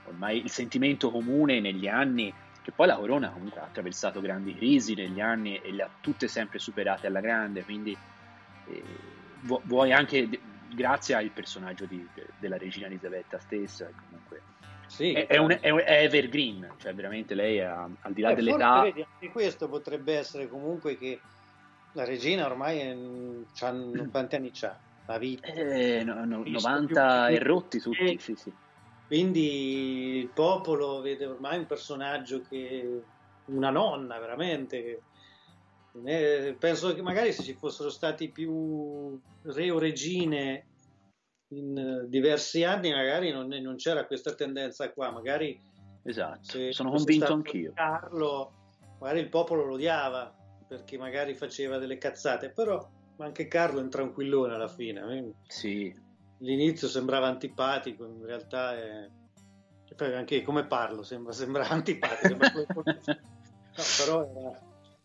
Ormai il sentimento comune negli anni, che poi la corona comunque ha attraversato grandi crisi negli anni e le ha tutte sempre superate alla grande, quindi vuoi anche grazie al personaggio della regina Elisabetta stessa, che comunque Sì, è evergreen, cioè veramente lei al di là dell'età. Vedi, anche questo potrebbe essere comunque che la regina ormai quanti anni c'ha? La vita 90 e rotti tutti, sì, sì. Quindi il popolo vede ormai un personaggio che una nonna veramente. Penso che magari se ci fossero stati più re o regine in diversi anni magari non c'era questa tendenza qua, magari. Esatto, sono convinto anch'io. Carlo, magari il popolo lo odiava perché magari faceva delle cazzate, però anche Carlo è un tranquillone alla fine. Sì. All'inizio sembrava antipatico, in realtà anche come parlo sembra antipatico, no, però era...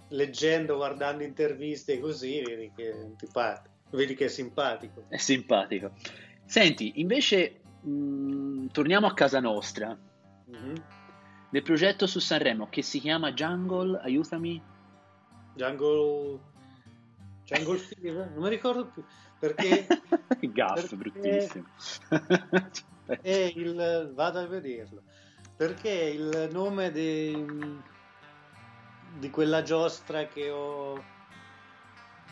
leggendo, guardando interviste così vedi che è antipatico, vedi che è simpatico. È simpatico. Senti, invece torniamo a casa nostra, nel progetto su Sanremo che si chiama Jungle, aiutami. Jungle Fever, non mi ricordo più perché il gaff bruttissimo. Vado a vederlo perché il nome di quella giostra che ho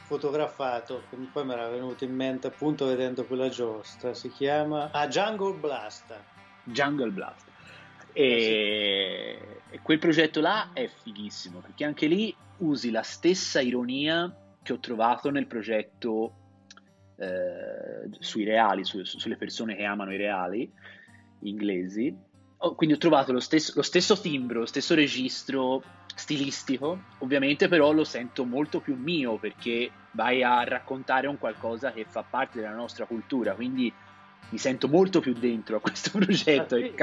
fotografato, che poi mi era venuto in mente appunto vedendo quella giostra, si chiama Jungle Blasta. Jungle Blasta. E quel progetto là è fighissimo perché anche lì usi la stessa ironia che ho trovato nel progetto sui reali, sulle persone che amano i reali inglesi. Quindi ho trovato lo stesso timbro, lo stesso registro stilistico, ovviamente, però lo sento molto più mio perché vai a raccontare un qualcosa che fa parte della nostra cultura, quindi mi sento molto più dentro a questo progetto. Sì,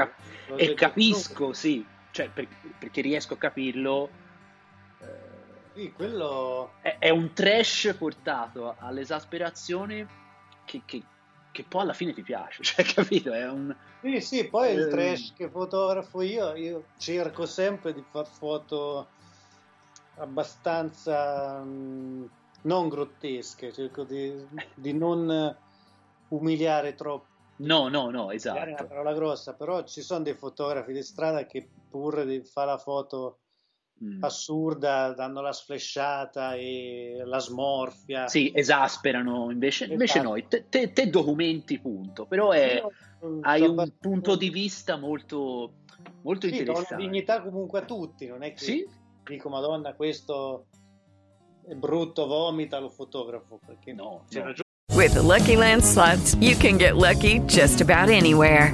e capisco, sì, cioè perché riesco a capirlo. Sì, quello è un trash portato all'esasperazione che poi alla fine ti piace, cioè, capito? È un... Sì, poi il trash che fotografo io cerco sempre di far foto abbastanza non grottesche, cerco di non umiliare troppo. No, esatto. È una parola grossa, però ci sono dei fotografi di strada che pur di fare la foto assurda, danno la sflesciata e la smorfia. Sì, esasperano, invece no, te documenti, punto. Però hai un punto di vista molto, molto interessante. Dà una dignità comunque a tutti, non è che dico madonna questo è brutto, vomita, lo fotografo, perché no. With Lucky Land Slots, you can get lucky just about anywhere.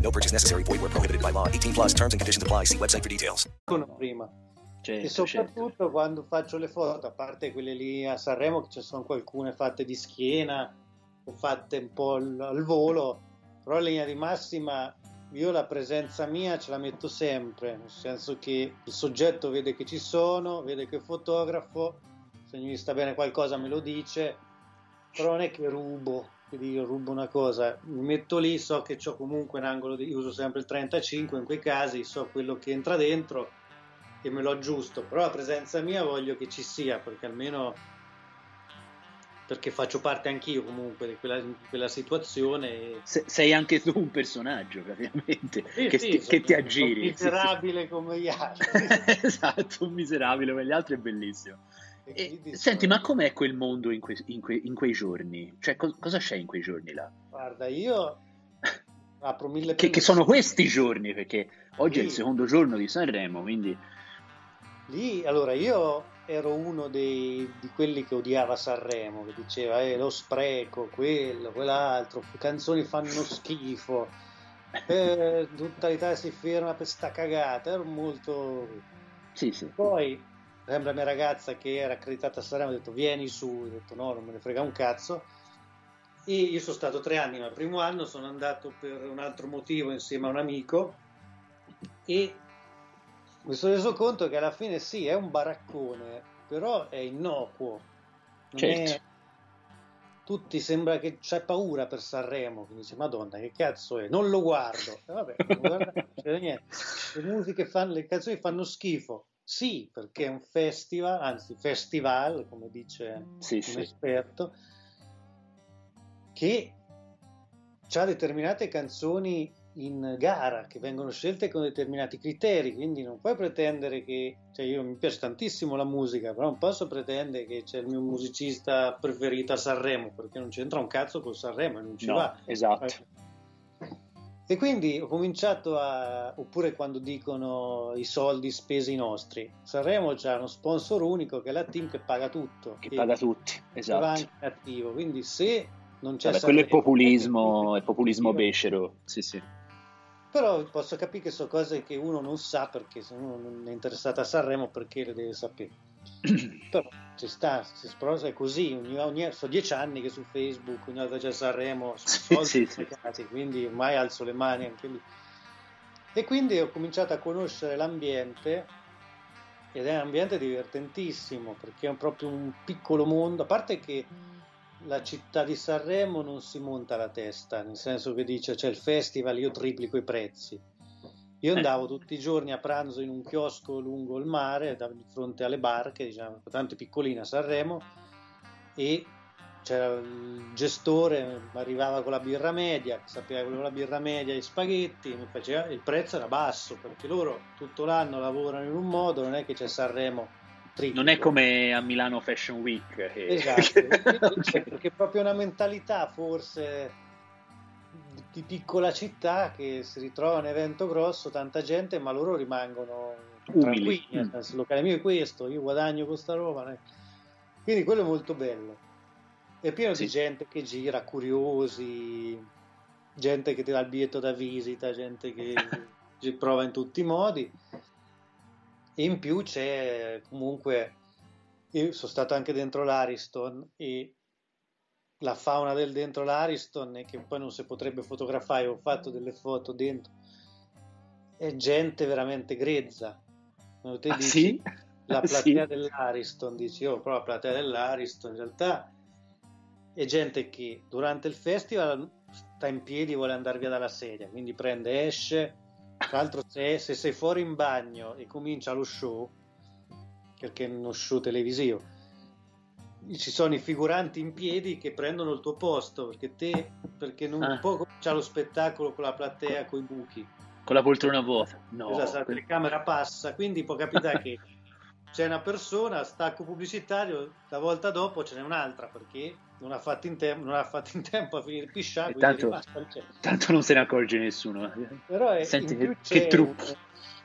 No purchase necessary. Void where prohibited by law. 18+ terms and conditions apply. See website for details. Prima. E soprattutto quando faccio le foto, a parte quelle lì a Sanremo, che ci sono alcune fatte di schiena o fatte un po' al volo, però in linea di massima io la presenza mia ce la metto sempre, nel senso che il soggetto vede che ci sono, vede che fotografo, se gli sta bene qualcosa me lo dice, però non è che rubo. Quindi io rubo una cosa, mi metto lì, so che c'ho comunque un angolo, uso sempre il 35 in quei casi, so quello che entra dentro e me lo aggiusto, però la presenza mia voglio che ci sia, perché almeno, perché faccio parte anch'io comunque di quella situazione. Sei anche tu un personaggio praticamente, che ti aggiri. Miserabile come gli altri. Esatto, un miserabile come gli altri è bellissimo. E senti, ma com'è quel mondo in quei giorni? Cioè, cosa c'è in quei giorni là? Guarda, io apro mille che sono questi giorni, perché oggi è il secondo giorno di Sanremo, quindi Lì, allora, io ero uno di quelli che odiava Sanremo, che diceva lo spreco, quello, quell'altro, canzoni fanno schifo, tutta l'Italia si ferma per sta cagata, ero molto... Sì, sì. Poi, sembra mia ragazza che era accreditata a Sanremo, ha detto vieni su, ho detto no, non me ne frega un cazzo, e io sono stato 3 anni, ma il primo anno sono andato per un altro motivo insieme a un amico e mi sono reso conto che alla fine sì, è un baraccone, però è innocuo. Certo. È... Tutti sembra che c'è paura per Sanremo, quindi dice Madonna, che cazzo è? Non lo guardo. Vabbè, non guarda, niente. Le musiche fanno, le canzoni fanno schifo. Sì, perché è un festival, anzi festival, come dice un esperto, che ha determinate canzoni in gara, che vengono scelte con determinati criteri, quindi non puoi pretendere che, cioè io mi piace tantissimo la musica, però non posso pretendere che c'è il mio musicista preferito a Sanremo, perché non c'entra un cazzo con Sanremo, non ci no, va. Esatto. E quindi ho cominciato a, oppure quando dicono i soldi spesi nostri, Sanremo c'ha uno sponsor unico che è la team che paga tutto. Che paga tutti, esatto. Va anche attivo, quindi se non c'è... Vabbè, Sanremo, quello è populismo becero, sì sì. Però posso capire che sono cose che uno non sa, perché se uno non è interessato a Sanremo, perché le deve sapere. Però ci sta, si sprosa, è così. Sono 10 anni che su Facebook ogni volta c'è Sanremo, sono soldi sì. Quindi ormai alzo le mani anche lì. E quindi ho cominciato a conoscere l'ambiente, ed è un ambiente divertentissimo, perché è proprio un piccolo mondo, a parte che la città di Sanremo non si monta la testa, nel senso che dice c'è il festival, io triplico i prezzi. Io andavo tutti i giorni a pranzo in un chiosco lungo il mare, di fronte alle barche, diciamo, tanto piccolina Sanremo, e c'era il gestore, arrivava con la birra media, sapeva che volevo la birra media e spaghetti, mi faceva, il prezzo era basso, perché loro tutto l'anno lavorano in un modo, non è che c'è Sanremo. Non è come a Milano Fashion Week. Esatto, perché è proprio una mentalità forse di piccola città che si ritrova un evento grosso, tanta gente, ma loro rimangono umili. Tranquilli. Il locale mio è questo, io guadagno questa roba. Quindi quello è molto bello. È pieno di gente che gira, curiosi, gente che ti dà il biglietto da visita, gente che ci prova in tutti i modi. E in più c'è comunque, io sono stato anche dentro l'Ariston, e la fauna del dentro l'Ariston, e che poi non si potrebbe fotografare, ho fatto delle foto dentro, è gente veramente grezza. Quando te dici sì? La platea dell'Ariston, dici oh, però la platea dell'Ariston, in realtà è gente che durante il festival sta in piedi e vuole andare via dalla sedia, quindi prende, esce. Tra l'altro se sei fuori in bagno e comincia lo show, perché è uno show televisivo, ci sono i figuranti in piedi che prendono il tuo posto, perché non può cominciare lo spettacolo con la platea, con i buchi, con la poltrona vuota, no. Esatto, la telecamera passa, quindi può capitare che c'è una persona, stacco pubblicitario, la volta dopo ce n'è un'altra, perché non ha fatto in tempo a finire il pisciato, tanto non se ne accorge nessuno. Però è, senti, in più c'è che trucco.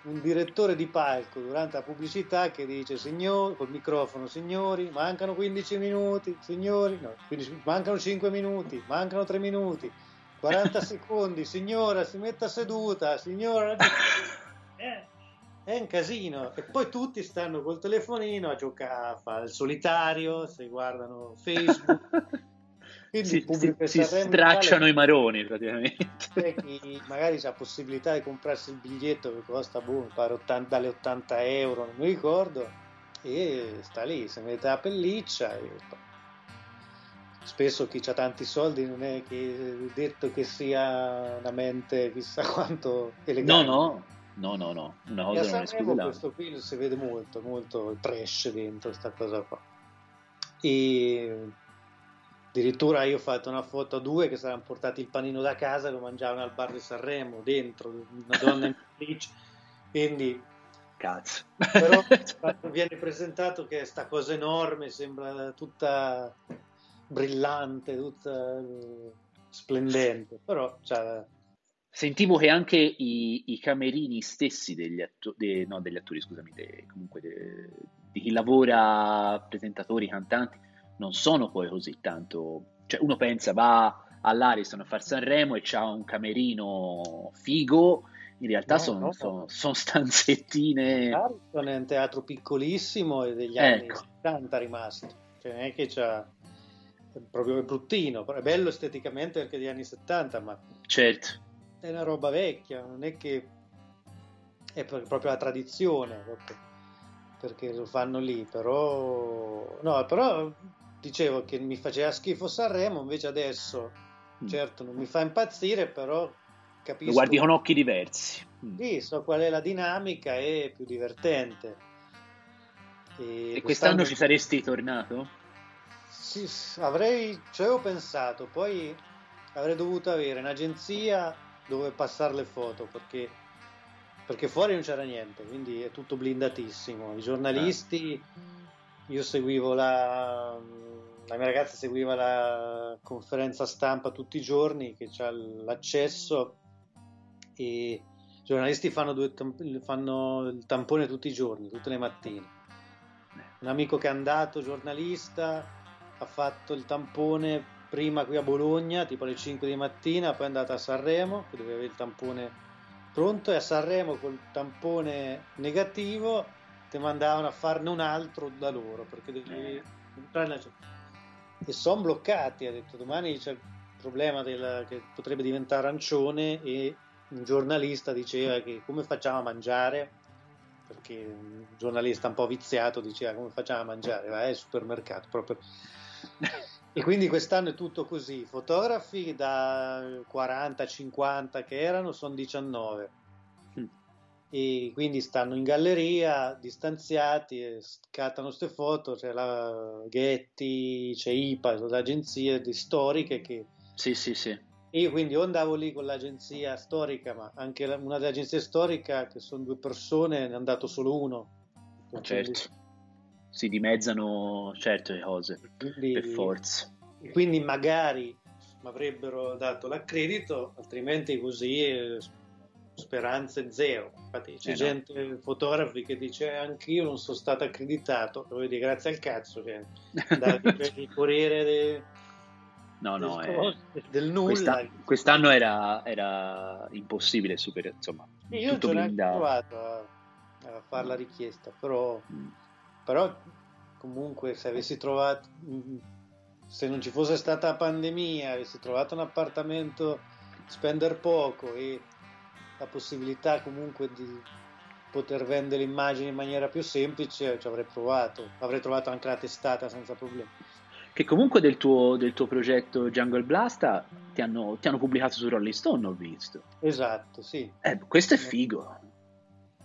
Un direttore di palco durante la pubblicità che dice signori, col microfono, signori, mancano 15 minuti, signori, no, 15, mancano 5 minuti, mancano 3 minuti, 40 secondi, signora si metta seduta, signora... È un casino, e poi tutti stanno col telefonino a giocare, a fare il solitario, se guardano Facebook, quindi si stracciano i maroni praticamente. C'è chi magari ha possibilità di comprarsi il biglietto che costa dalle 80 euro, non mi ricordo, e sta lì, si mette la pelliccia. Spesso chi ha tanti soldi non è che detto che sia una mente chissà quanto elegante. No, una cosa non è scusa. Questo film si vede molto, molto trash dentro sta cosa qua. E addirittura io ho fatto una foto a 2 che si erano portati il panino da casa, lo mangiavano al bar di Sanremo, dentro, una donna in pelliccia. Quindi, cazzo. Però viene presentato che è sta cosa enorme, sembra tutta brillante, tutta splendente, però c'ha Sentivo che anche i camerini stessi di chi lavora, presentatori, cantanti, non sono poi così tanto, cioè uno pensa va all'Ariston a far Sanremo e c'ha un camerino figo, in realtà sono stanzettine. L'Ariston è un teatro piccolissimo e degli anni 70 rimasto, cioè non è che c'ha... proprio bruttino, è bello esteticamente anche degli anni 70, ma certo è una roba vecchia, non è che è proprio la tradizione, proprio perché lo fanno lì, però dicevo che mi faceva schifo Sanremo, invece adesso certo non mi fa impazzire, però capisco, lo guardi con occhi diversi, sì, so qual è la dinamica, è più divertente. E quest'anno ci saresti tornato? Sì, avevo pensato, poi avrei dovuto avere un'agenzia dove passare le foto, perché fuori non c'era niente, quindi è tutto blindatissimo. I giornalisti, io seguivo la mia ragazza seguiva la conferenza stampa tutti i giorni, che c'ha l'accesso, e i giornalisti fanno il tampone tutti i giorni, tutte le mattine. Un amico che è andato giornalista ha fatto il tampone prima qui a Bologna, tipo alle 5 di mattina, poi è andata a Sanremo, che doveva avere il tampone pronto, e a Sanremo col tampone negativo ti mandavano a farne un altro da loro, perché devi entrare e sono bloccati. Ha detto domani c'è il problema che potrebbe diventare arancione, e un giornalista diceva che come facciamo a mangiare, perché un giornalista un po' viziato diceva come facciamo a mangiare, vai al supermercato proprio. E quindi quest'anno è tutto così, fotografi da 40-50 che erano sono 19 e quindi stanno in galleria distanziati e scattano queste foto, c'è la Getty, c'è IPA, le agenzie di storiche che sì. E io quindi o andavo lì con l'agenzia storica, ma anche una delle agenzie storiche, che sono due persone, ne è andato solo uno. Certo, si dimezzano certe cose, quindi, per forza. Quindi magari mi avrebbero dato l'accredito, altrimenti così speranze zero. Infatti c'è gente, fotografi, che dice anch'io non sono stato accreditato, lo vedi, grazie al cazzo che il Corriere... No, del nulla. Quest'anno era impossibile superare, insomma. Io tutto ce blindato. Io ho provato a fare la richiesta, però comunque se avessi trovato, se non ci fosse stata la pandemia, avessi trovato un appartamento, spendere poco e la possibilità comunque di poter vendere immagini in maniera più semplice, ci avrei provato. Avrei trovato anche la testata senza problemi. Che comunque del tuo progetto Jungle Blasta ti hanno pubblicato su Rolling Stone, ho visto. Esatto, sì. Questo è figo.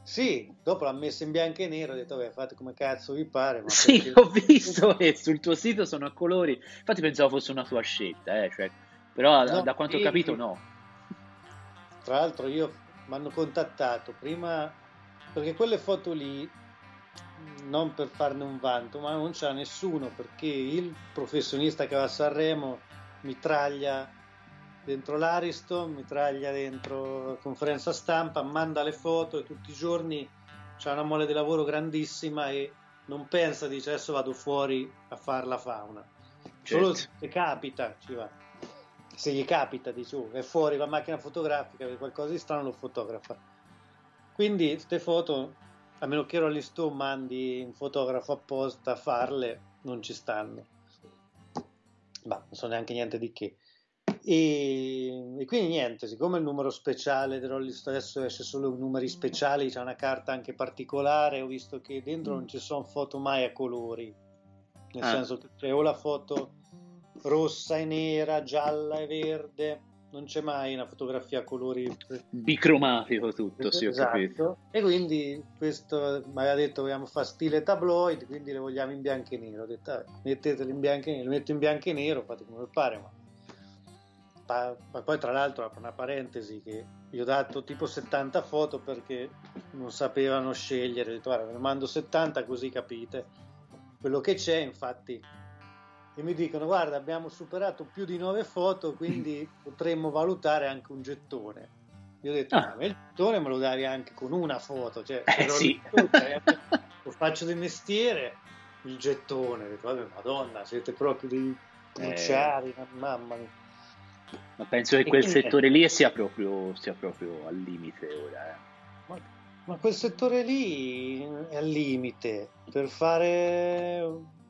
Sì, dopo l'ha messo in bianco e nero, ho detto vabbè, fate come cazzo vi pare. Ma sì, perché... ho visto che sul tuo sito sono a colori, infatti pensavo fosse una tua scelta, cioè, però no, da quanto ho capito no. Tra l'altro mi hanno contattato prima, perché quelle foto lì, non per farne un vanto, ma non c'ha nessuno, perché il professionista che va a Sanremo mitraglia dentro l'Ariston, mitraglia dentro la conferenza stampa, manda le foto e tutti i giorni c'ha una mole di lavoro grandissima e non pensa, dice adesso vado fuori a far la fauna. Solo se capita ci va, se gli capita, dice è fuori la macchina fotografica, qualcosa di strano lo fotografa. Quindi queste foto, a meno che Rolling Stone mandi un fotografo apposta a farle, non ci stanno, ma non so neanche niente di che. E quindi niente, siccome il numero speciale di Rolling Stone, adesso esce solo numeri speciali, c'è una carta anche particolare, ho visto che dentro non ci sono foto mai a colori, nel senso che c'è o la foto rossa e nera, gialla e verde, non c'è mai una fotografia a colori, bicromatico tutto, sì, esatto. Ho capito. E quindi questo mi aveva detto vogliamo fare stile tabloid, quindi le vogliamo in bianco e nero. Ho detto mettetele in bianco e nero, lo metto in bianco e nero, fate come vi pare. Ma poi tra l'altro apro una parentesi, che gli ho dato tipo 70 foto perché non sapevano scegliere, ho detto guarda ve ne mando 70 così capite quello che c'è, infatti. E mi dicono guarda abbiamo superato più di 9 foto, quindi potremmo valutare anche un gettone. Io ho detto, ma il dottore me lo dai anche con una foto, cioè sì. Lo faccio di mestiere, il gettone, ho detto, vabbè, madonna, siete proprio dei cruciari, mamma mia. Ma penso che quel settore lì sia proprio al limite ora. Ma quel settore lì è al limite. Per fare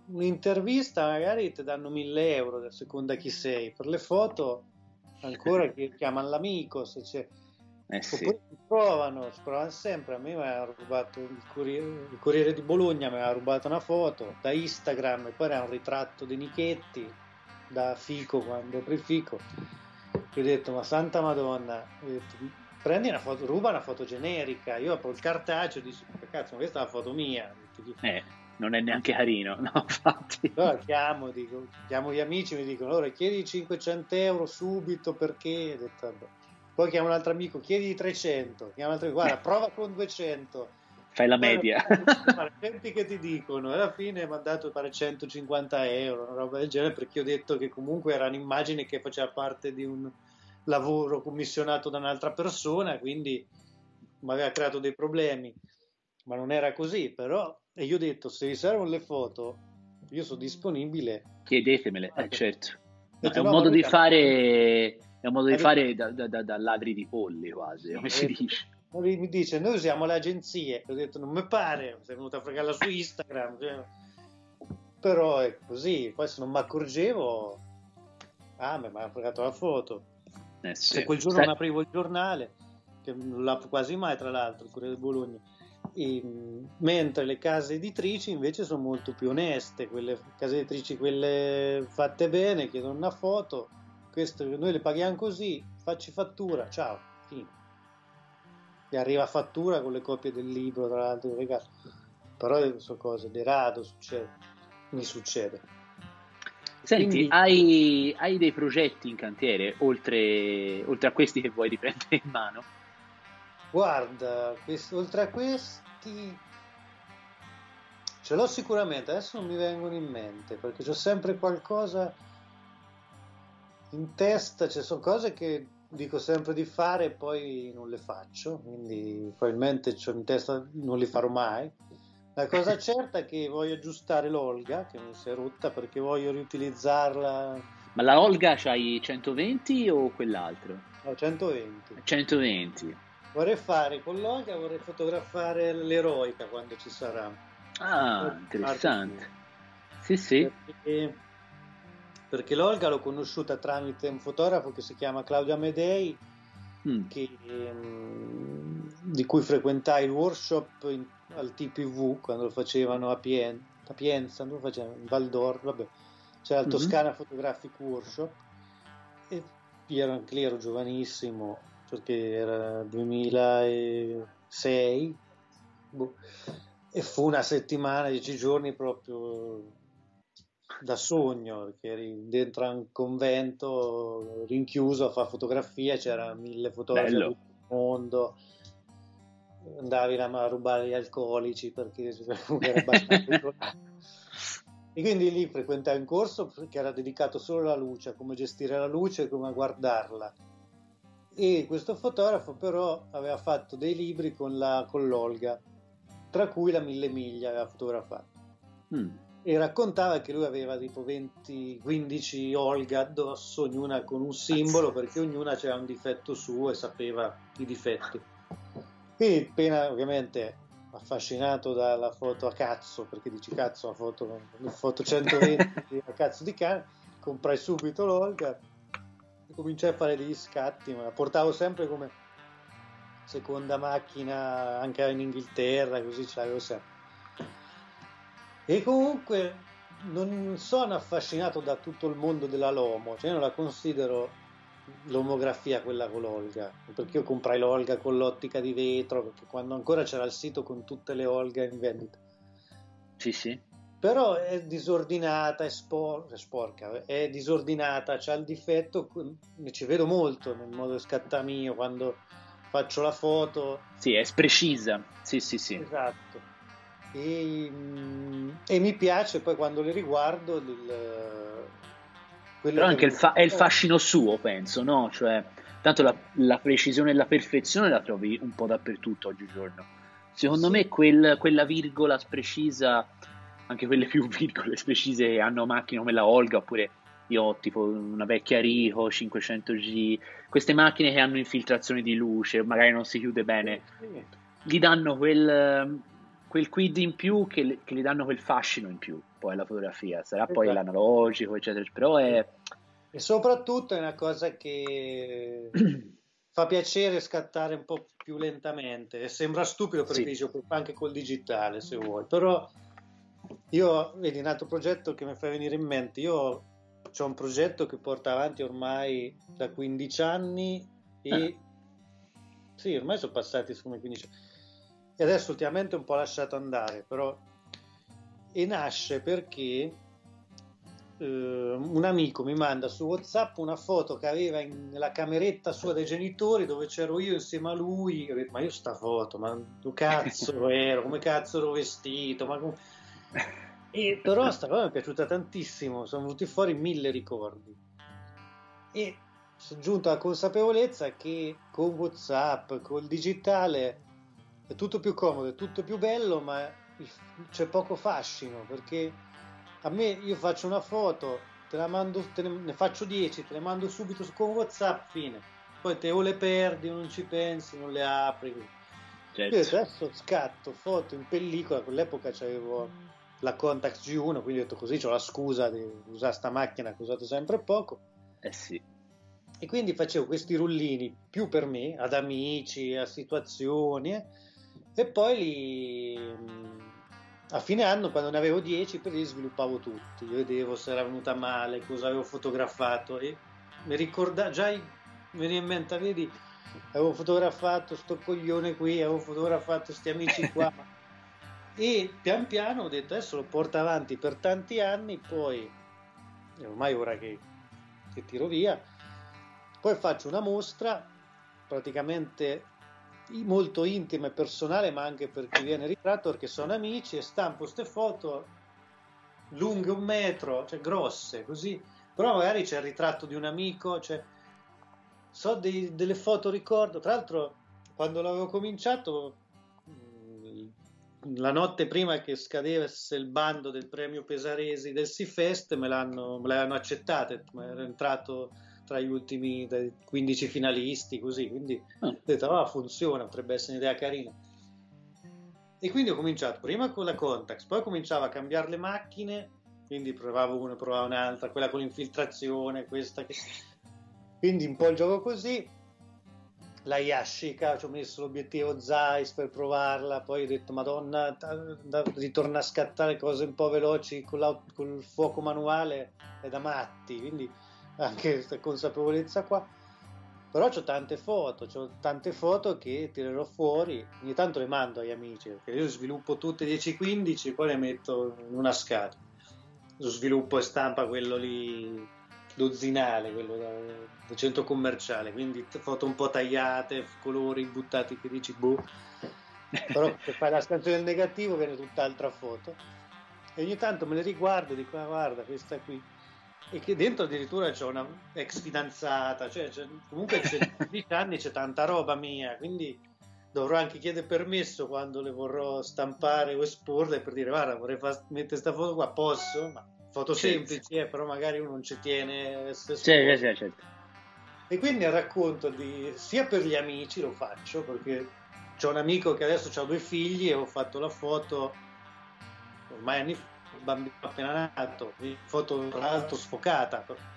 un'intervista magari ti danno 1.000 euro, a seconda chi sei. Per le foto ancora chiamano l'amico, se c'è. Sì. Oppure si provano sempre. A me mi ha rubato il Corriere di Bologna, mi ha rubato una foto da Instagram e poi era un ritratto di Nichetti da Fico, quando apri Fico. Io ho detto, ma santa madonna, detto, prendi una foto, ruba una foto generica. Io apro il cartaceo e dico, cazzo, ma questa è la foto mia, non è neanche carino, no, infatti. Allora chiamo gli amici, mi dicono, allora chiedi 500 euro subito, perché ho detto, vabbè. Poi chiamo un altro amico, chiedi 300, chiamo un altro amico, guarda, prova con 200, fai la media, senti che ti dicono. Alla fine mi ha dato pare 150 euro, una roba del genere, perché ho detto che comunque era un'immagine che faceva parte di un lavoro commissionato da un'altra persona, quindi mi aveva creato dei problemi, ma non era così. Però, e io ho detto, se vi servono le foto io sono disponibile, chiedetemele, certo. No, è un modo di fare, da ladri di polli quasi, come si dice. Mi dice, noi usiamo le agenzie. Ho detto, non mi pare, sei venuta a fregarla su Instagram, cioè. Però è così. Poi se non mi accorgevo, mi hanno fregato la foto. Sì. Se quel giorno non aprivo il giornale, che non l'apro quasi mai, tra l'altro, il Corriere di Bologna, mentre le case editrici invece sono molto più oneste. Quelle case editrici, quelle fatte bene, chiedono una foto, questo, noi le paghiamo così, facci fattura, ciao, fine. Gli arriva fattura con le copie del libro, tra l'altro, regalo. Però sono cose di rado, mi succede. Senti, quindi, hai dei progetti in cantiere oltre a questi che vuoi riprendere in mano? Guarda, oltre a questi ce l'ho sicuramente, adesso non mi vengono in mente perché c'ho sempre qualcosa in testa, cioè sono cose che dico sempre di fare e poi non le faccio, quindi probabilmente c'ho in testa, non le farò mai. La cosa certa è che voglio aggiustare l'Holga, che mi si è rotta, perché voglio riutilizzarla. Ma la Holga c'hai 120 o quell'altro? No, 120. Vorrei fare con l'Holga, vorrei fotografare l'eroica quando ci sarà. Ah, interessante. Sì. Perché l'Holga l'ho conosciuta tramite un fotografo che si chiama Claudio Amedei, di cui frequentai il workshop al TPV quando lo facevano a Pienza, non lo facevano, in Val d'Or, vabbè, c'era il Toscana Photographic Workshop, e io anche lì ero giovanissimo, perché era 2006, e fu una settimana, 10 giorni proprio da sogno, perché eri dentro a un convento rinchiuso a fare fotografia, c'era 1000 fotografi del mondo, andavi a rubare gli alcolici perché era abbastanza. E quindi lì frequentai un corso che era dedicato solo alla luce, a come gestire la luce e come guardarla, e questo fotografo però aveva fatto dei libri con l'Holga, tra cui la 1000 miglia aveva fotografato. E raccontava che lui aveva tipo 15 Holga addosso, ognuna con un simbolo, perché ognuna c'era un difetto suo e sapeva i difetti. Quindi appena, ovviamente, affascinato dalla foto a cazzo, perché dici cazzo, la foto 120 a cazzo di cane, comprai subito l'Holga e cominciai a fare degli scatti, ma la portavo sempre come seconda macchina anche in Inghilterra, così ce l'avevo sempre. E comunque non sono affascinato da tutto il mondo della Lomo, cioè non la considero l'omografia quella con l'Holga, perché io comprai l'Holga con l'ottica di vetro, perché quando ancora c'era il sito con tutte le Holga in vendita. Sì. Però è disordinata, è sporca, è disordinata, c'ha il difetto, ci vedo molto nel modo di scattare mio quando faccio la foto. Sì, è precisa, sì. Esatto. E mi piace poi quando le riguardo però anche è il fascino suo, penso, no? Cioè tanto la precisione e la perfezione la trovi un po' dappertutto oggigiorno. Secondo sì. me quella virgola precisa, anche quelle più virgole precise che hanno macchine come la Holga, oppure io ho tipo una vecchia Ricoh 500G, queste macchine che hanno infiltrazioni di luce, magari non si chiude bene, gli danno quel quid in più che gli danno quel fascino in più. Poi la fotografia sarà esatto. poi l'analogico eccetera, però è... E soprattutto è una cosa che fa piacere scattare un po' più lentamente. Sembra stupido perché sì. anche col digitale se vuoi, però io, vedi, un altro progetto che mi fa venire in mente, io c'ho un progetto che porta avanti ormai da 15 anni e sì, ormai sono passati come 15 anni e adesso ultimamente un po' lasciato andare, però e nasce perché un amico mi manda su WhatsApp una foto che aveva nella cameretta sua dei genitori, dove c'ero io insieme a lui. Io ho detto, ma io sta foto, ma tu cazzo ero, come cazzo ero vestito, ma come... E però sta cosa mi è piaciuta tantissimo, sono venuti fuori 1000 ricordi e sono giunto alla consapevolezza che con WhatsApp, col digitale è tutto più comodo, è tutto più bello, ma c'è poco fascino, perché a me, io faccio una foto, te la mando, ne faccio 10, te le mando subito con WhatsApp, fine, poi te o le perdi o non ci pensi, non le apri. Certo. Io adesso scatto foto in pellicola, quell'epoca c'avevo la Contax G1, quindi ho detto così c'ho la scusa di usare sta macchina che ho usato sempre poco, sì, e quindi facevo questi rullini più per me, ad amici, a situazioni, e poi li a fine anno, quando ne avevo 10, li sviluppavo tutti, io vedevo se era venuta male, cosa avevo fotografato, e mi ricordavo, già mi veniva in mente, vedi, avevo fotografato sto coglione qui, avevo fotografato sti amici qua. E pian piano ho detto adesso lo porto avanti per tanti anni, poi è ormai ora che tiro via, poi faccio una mostra praticamente molto intima e personale, ma anche per chi viene ritratto, perché sono amici, e stampo queste foto lunghe 1 metro, cioè grosse così, però magari c'è il ritratto di un amico, cioè, so delle foto ricordo, tra l'altro quando l'avevo cominciato, la notte prima che scadesse il bando del premio Pesaresi del Sifest, me l'hanno accettata, era entrato tra gli ultimi 15 finalisti, così, quindi ho detto, funziona, potrebbe essere un'idea carina. E quindi ho cominciato prima con la Contax, poi cominciavo a cambiare le macchine, quindi provavo un'altra, quella con l'infiltrazione, questa che... Quindi un po' il gioco così... La Yashica, ci ho messo l'obiettivo Zeiss per provarla, poi ho detto madonna, ritorna a scattare cose un po' veloci con il fuoco manuale è da matti, quindi anche questa consapevolezza qua. Però c'ho tante foto che tirerò fuori, ogni tanto le mando agli amici, perché io sviluppo tutte 10-15, poi le metto in una scatola, lo sviluppo e stampa quello lì... dozzinale, quello del centro commerciale, quindi foto un po' tagliate, colori buttati che dici boh, però se fai la scansione del negativo viene tutt'altra foto, e ogni tanto me le riguardo e dico guarda questa qui, e che dentro addirittura c'è una ex fidanzata, cioè comunque c'è 10 anni, c'è tanta roba mia, quindi dovrò anche chiedere permesso quando le vorrò stampare o esporle, per dire guarda vorrei mettere questa foto qua, posso? Ma foto semplici, però magari uno non ci tiene, certo. E quindi il racconto di sia per gli amici lo faccio, perché c'ho un amico che adesso ha 2 figli e ho fatto la foto ormai anni fa, bambino appena nato, foto tra l'altro sfocata.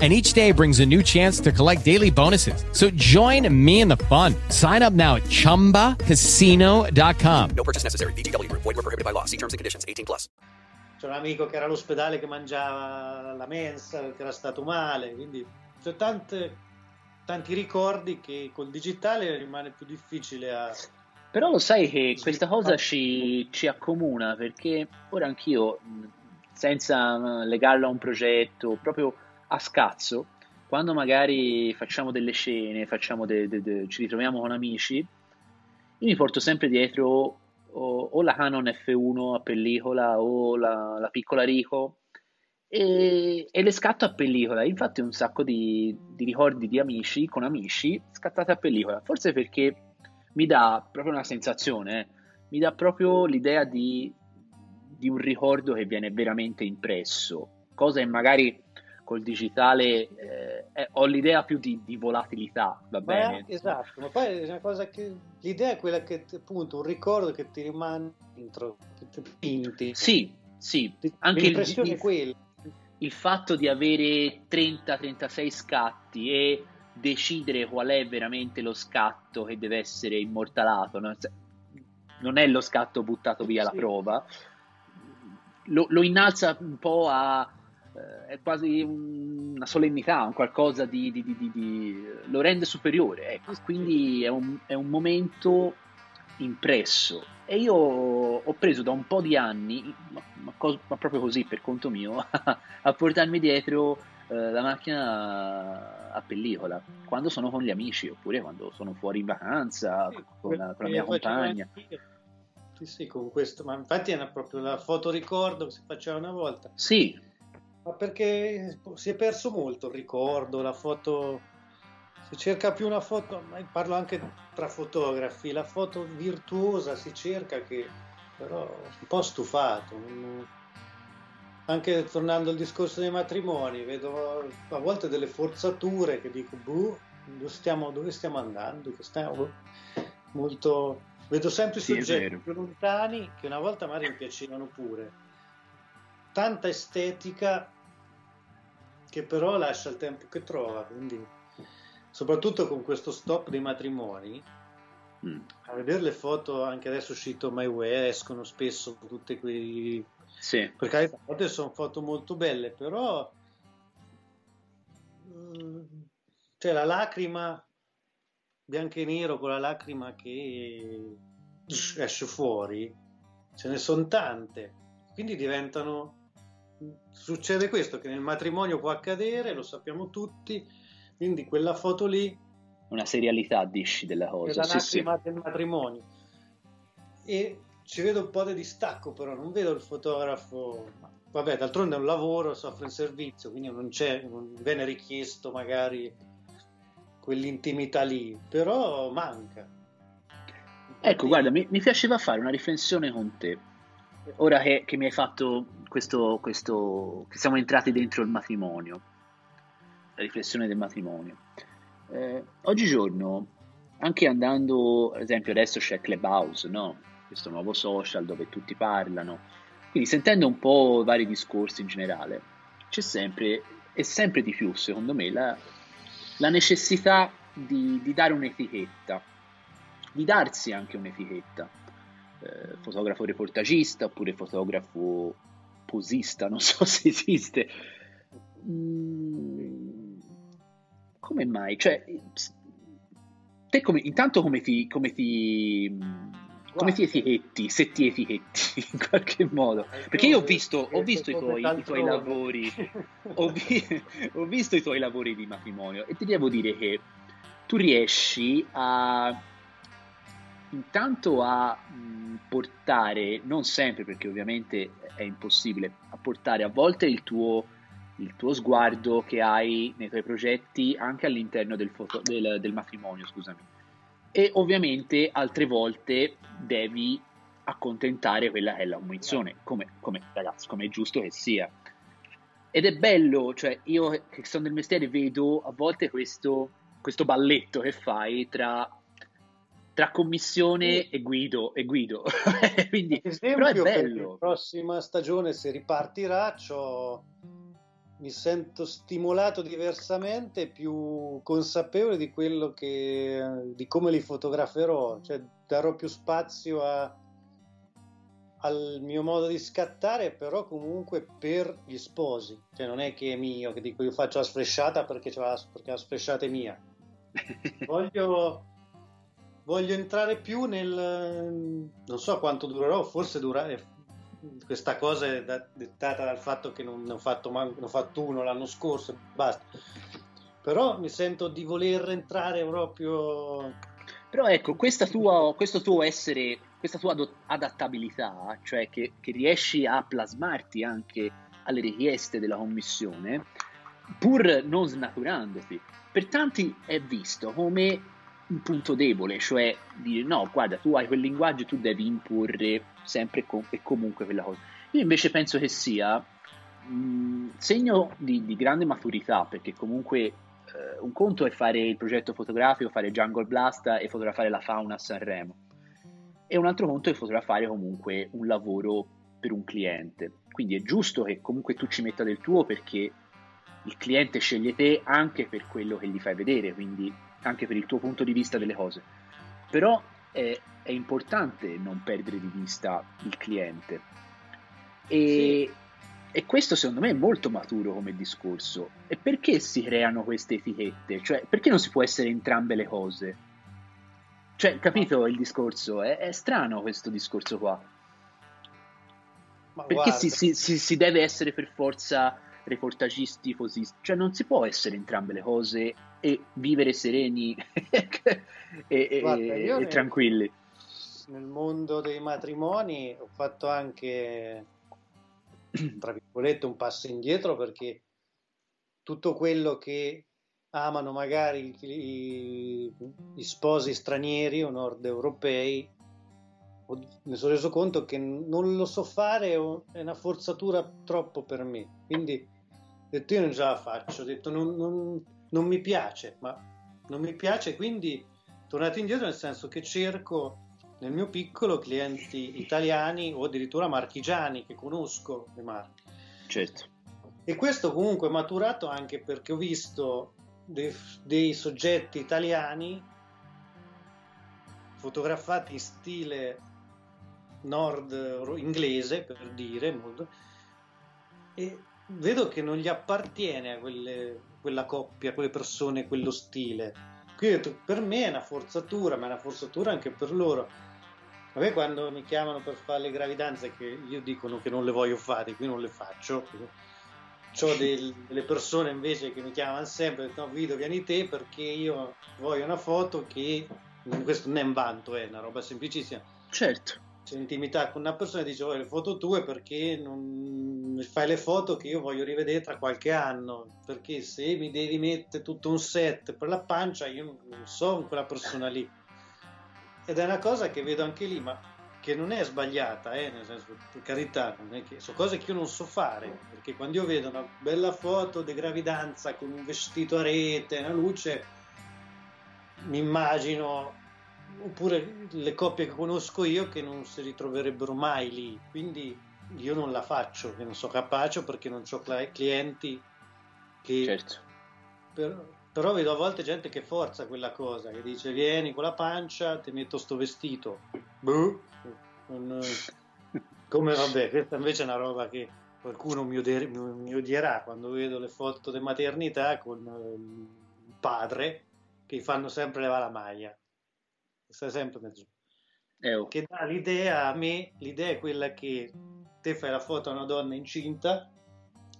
And each day brings a new chance to collect daily bonuses. So join me in the fun. Sign up now at chumbacasino.com. No purchase necessary. VGW. Void where prohibited by law. See terms and conditions. 18+. C'è un amico che era all'ospedale che mangiava la mensa perché era stato male, quindi c'è tanti ricordi che col digitale rimane più difficile a... Però lo sai che questa cosa ci accomuna, perché ora anch'io senza legarlo a un progetto, proprio a scazzo, quando magari facciamo delle scene, facciamo ci ritroviamo con amici, io mi porto sempre dietro o la Canon F1 a pellicola o la piccola Ricoh e le scatto a pellicola. Infatti un sacco di ricordi di amici, con amici, scattate a pellicola, forse perché mi dà proprio una sensazione, mi dà proprio l'idea di un ricordo che viene veramente impresso, cosa che magari col digitale ho l'idea più di volatilità, va bene? Esatto, ma poi è una cosa che l'idea è quella che appunto un ricordo che ti rimane dentro, che ti pinti. Sì, sì, anche l'impressione è quella. Il fatto di avere 30-36 scatti e decidere qual è veramente lo scatto che deve essere immortalato, no? Non è lo scatto buttato via alla prova, lo innalza un po' a è quasi una solennità, un qualcosa di lo rende superiore, ecco. Quindi è un momento impresso, e io ho preso da un po' di anni, ma proprio così per conto mio, a portarmi dietro la macchina a pellicola quando sono con gli amici oppure quando sono fuori in vacanza, sì, con la mia compagna. Sì, con questo, ma infatti è proprio la fotoricordo che si faceva una volta. Sì, ma perché si è perso molto il ricordo, la foto, si cerca più una foto, parlo anche tra fotografi, la foto virtuosa si cerca, che però un po' stufato. Anche tornando al discorso dei matrimoni, vedo a volte delle forzature che dico, boh, dove stiamo andando? Molto. Vedo sempre soggetti più lontani che una volta magari mi piacevano pure. Tanta estetica che però lascia il tempo che trova, quindi soprattutto con questo stop dei matrimoni, a vedere le foto, anche adesso è uscito My Way, escono spesso tutte quei... Sì. Per carità, sono foto molto belle, però cioè la lacrima bianco e nero, con la lacrima che esce fuori, ce ne sono tante, quindi diventano, succede questo che nel matrimonio può accadere, lo sappiamo tutti, quindi quella foto lì, una serialità dici della cosa, la lacrima del matrimonio. E ci vedo un po' di distacco, però non vedo il fotografo, vabbè, d'altronde è un lavoro, soffre il servizio, quindi non viene richiesto magari quell'intimità lì, però manca. Ecco, guarda, mi piaceva fare una riflessione con te, ora che mi hai fatto questo, che siamo entrati dentro il matrimonio, la riflessione del matrimonio. Oggigiorno, anche andando, ad esempio adesso c'è Clubhouse, no? Questo nuovo social dove tutti parlano, quindi sentendo un po' vari discorsi in generale, c'è sempre e sempre di più, secondo me, la necessità di dare un'etichetta, di darsi anche un'etichetta, fotografo reportagista oppure fotografo posista, non so se esiste. Come mai? Cioè, te intanto come ti etichetti, se ti etichetti in qualche modo? Perché io ho visto i tuoi lavori, ho visto i tuoi lavori di matrimonio, e ti devo dire che tu riesci intanto a portare, non sempre perché ovviamente è impossibile, a portare a volte il tuo sguardo che hai nei tuoi progetti anche all'interno del matrimonio, scusami. E ovviamente altre volte devi accontentare quella che è la convinzione, come ragazzi, come è giusto che sia. Ed è bello, cioè io che sono del mestiere vedo a volte questo balletto che fai tra commissione e Guido. Quindi, ad esempio, però è bello. Per la prossima stagione, se ripartirà, mi sento stimolato diversamente, più consapevole di quello di come li fotograferò, cioè darò più spazio al mio modo di scattare, però comunque per gli sposi, cioè non è che è mio, che dico io faccio la sfresciata perché la sfresciata è mia. voglio entrare più nel, non so quanto durerò, forse questa cosa è dettata dal fatto che non ho fatto uno l'anno scorso, basta. Però mi sento di voler entrare proprio. Però ecco, questa tua adattabilità, cioè che riesci a plasmarti anche alle richieste della commissione, pur non snaturandoti, per tanti è visto come un punto debole, cioè dire no, guarda, tu hai quel linguaggio, tu devi imporre sempre e comunque quella cosa. Io invece penso che sia segno di grande maturità, perché comunque un conto è fare il progetto fotografico, fare Jungle Blasta e fotografare la fauna a Sanremo, e un altro conto è fotografare comunque un lavoro per un cliente. Quindi è giusto che comunque tu ci metta del tuo, perché il cliente sceglie te anche per quello che gli fai vedere, quindi anche per il tuo punto di vista delle cose. Però è importante non perdere di vista il cliente, e, sì. E questo secondo me è molto maturo come discorso. E perché si creano queste etichette? Cioè, perché non si può essere entrambe le cose? Cioè, capito il discorso? È strano questo discorso qua. Ma perché si deve essere per forza reportagisti, così, cioè non si può essere entrambe le cose e vivere sereni e tranquilli. Nel mondo dei matrimoni ho fatto anche, tra virgolette, un passo indietro, perché tutto quello che amano magari gli sposi stranieri o nord europei, mi sono reso conto che non lo so fare, è una forzatura troppo per me. Quindi ho detto, io non ce la faccio, ho detto non mi piace, quindi tornato indietro, nel senso che cerco nel mio piccolo clienti italiani o addirittura marchigiani, che conosco le marche. Certo. E questo comunque è maturato anche perché ho visto dei soggetti italiani fotografati in stile nord inglese, per dire, molto, e vedo che non gli appartiene a quella coppia, a quelle persone, quello stile. Quindi per me è una forzatura, ma è una forzatura anche per loro. A me quando mi chiamano per fare le gravidanze, che io dicono che non le voglio fare, qui non le faccio, c'ho delle persone invece che mi chiamano sempre, no Guido vieni te perché io voglio una foto che, questo non è un vanto, è una roba semplicissima. Certo. C'è intimità con una persona e dice voglio le foto tue perché non fai le foto che io voglio rivedere tra qualche anno, perché se mi devi mettere tutto un set per la pancia io non so quella persona lì. Ed è una cosa che vedo anche lì, ma che non è sbagliata, nel senso, per carità, non è che, sono cose che io non so fare, perché quando io vedo una bella foto di gravidanza con un vestito a rete, una luce, mi immagino, oppure le coppie che conosco io che non si ritroverebbero mai lì, quindi io non la faccio, che non sono capace, perché non ho clienti che... Certo. Però vedo a volte gente che forza quella cosa, che dice vieni con la pancia, ti metto sto vestito, come vabbè, questa invece è una roba che qualcuno mi odierà quando vedo le foto di maternità con il padre che fanno sempre levare la maglia, stai sempre mezzo, che dà l'idea, a me l'idea è quella che te fai la foto a una donna incinta,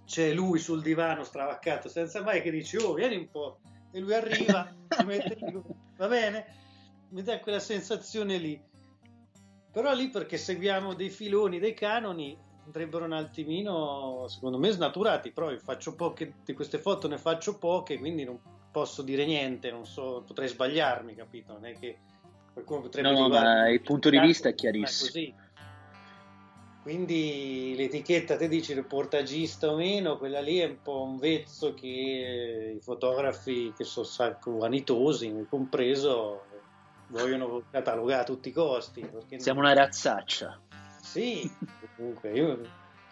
c'è lui sul divano stravaccato senza mai, che dici oh vieni un po', e lui arriva si mette lì, va bene, mi dà quella sensazione lì. Però lì, perché seguiamo dei filoni, dei canoni, andrebbero un attimino secondo me snaturati. Però io faccio poche di queste foto, ne faccio poche, quindi non posso dire niente, non so, potrei sbagliarmi, capito? Non è che qualcuno potrebbe ma il punto di vista è chiarissimo. Così. Quindi l'etichetta, te dici reportagista o meno, quella lì è un po' un vezzo che i fotografi che sono sacco vanitosi, me compreso, vogliono catalogare a tutti i costi. Perché siamo una razzaccia. Sì, comunque io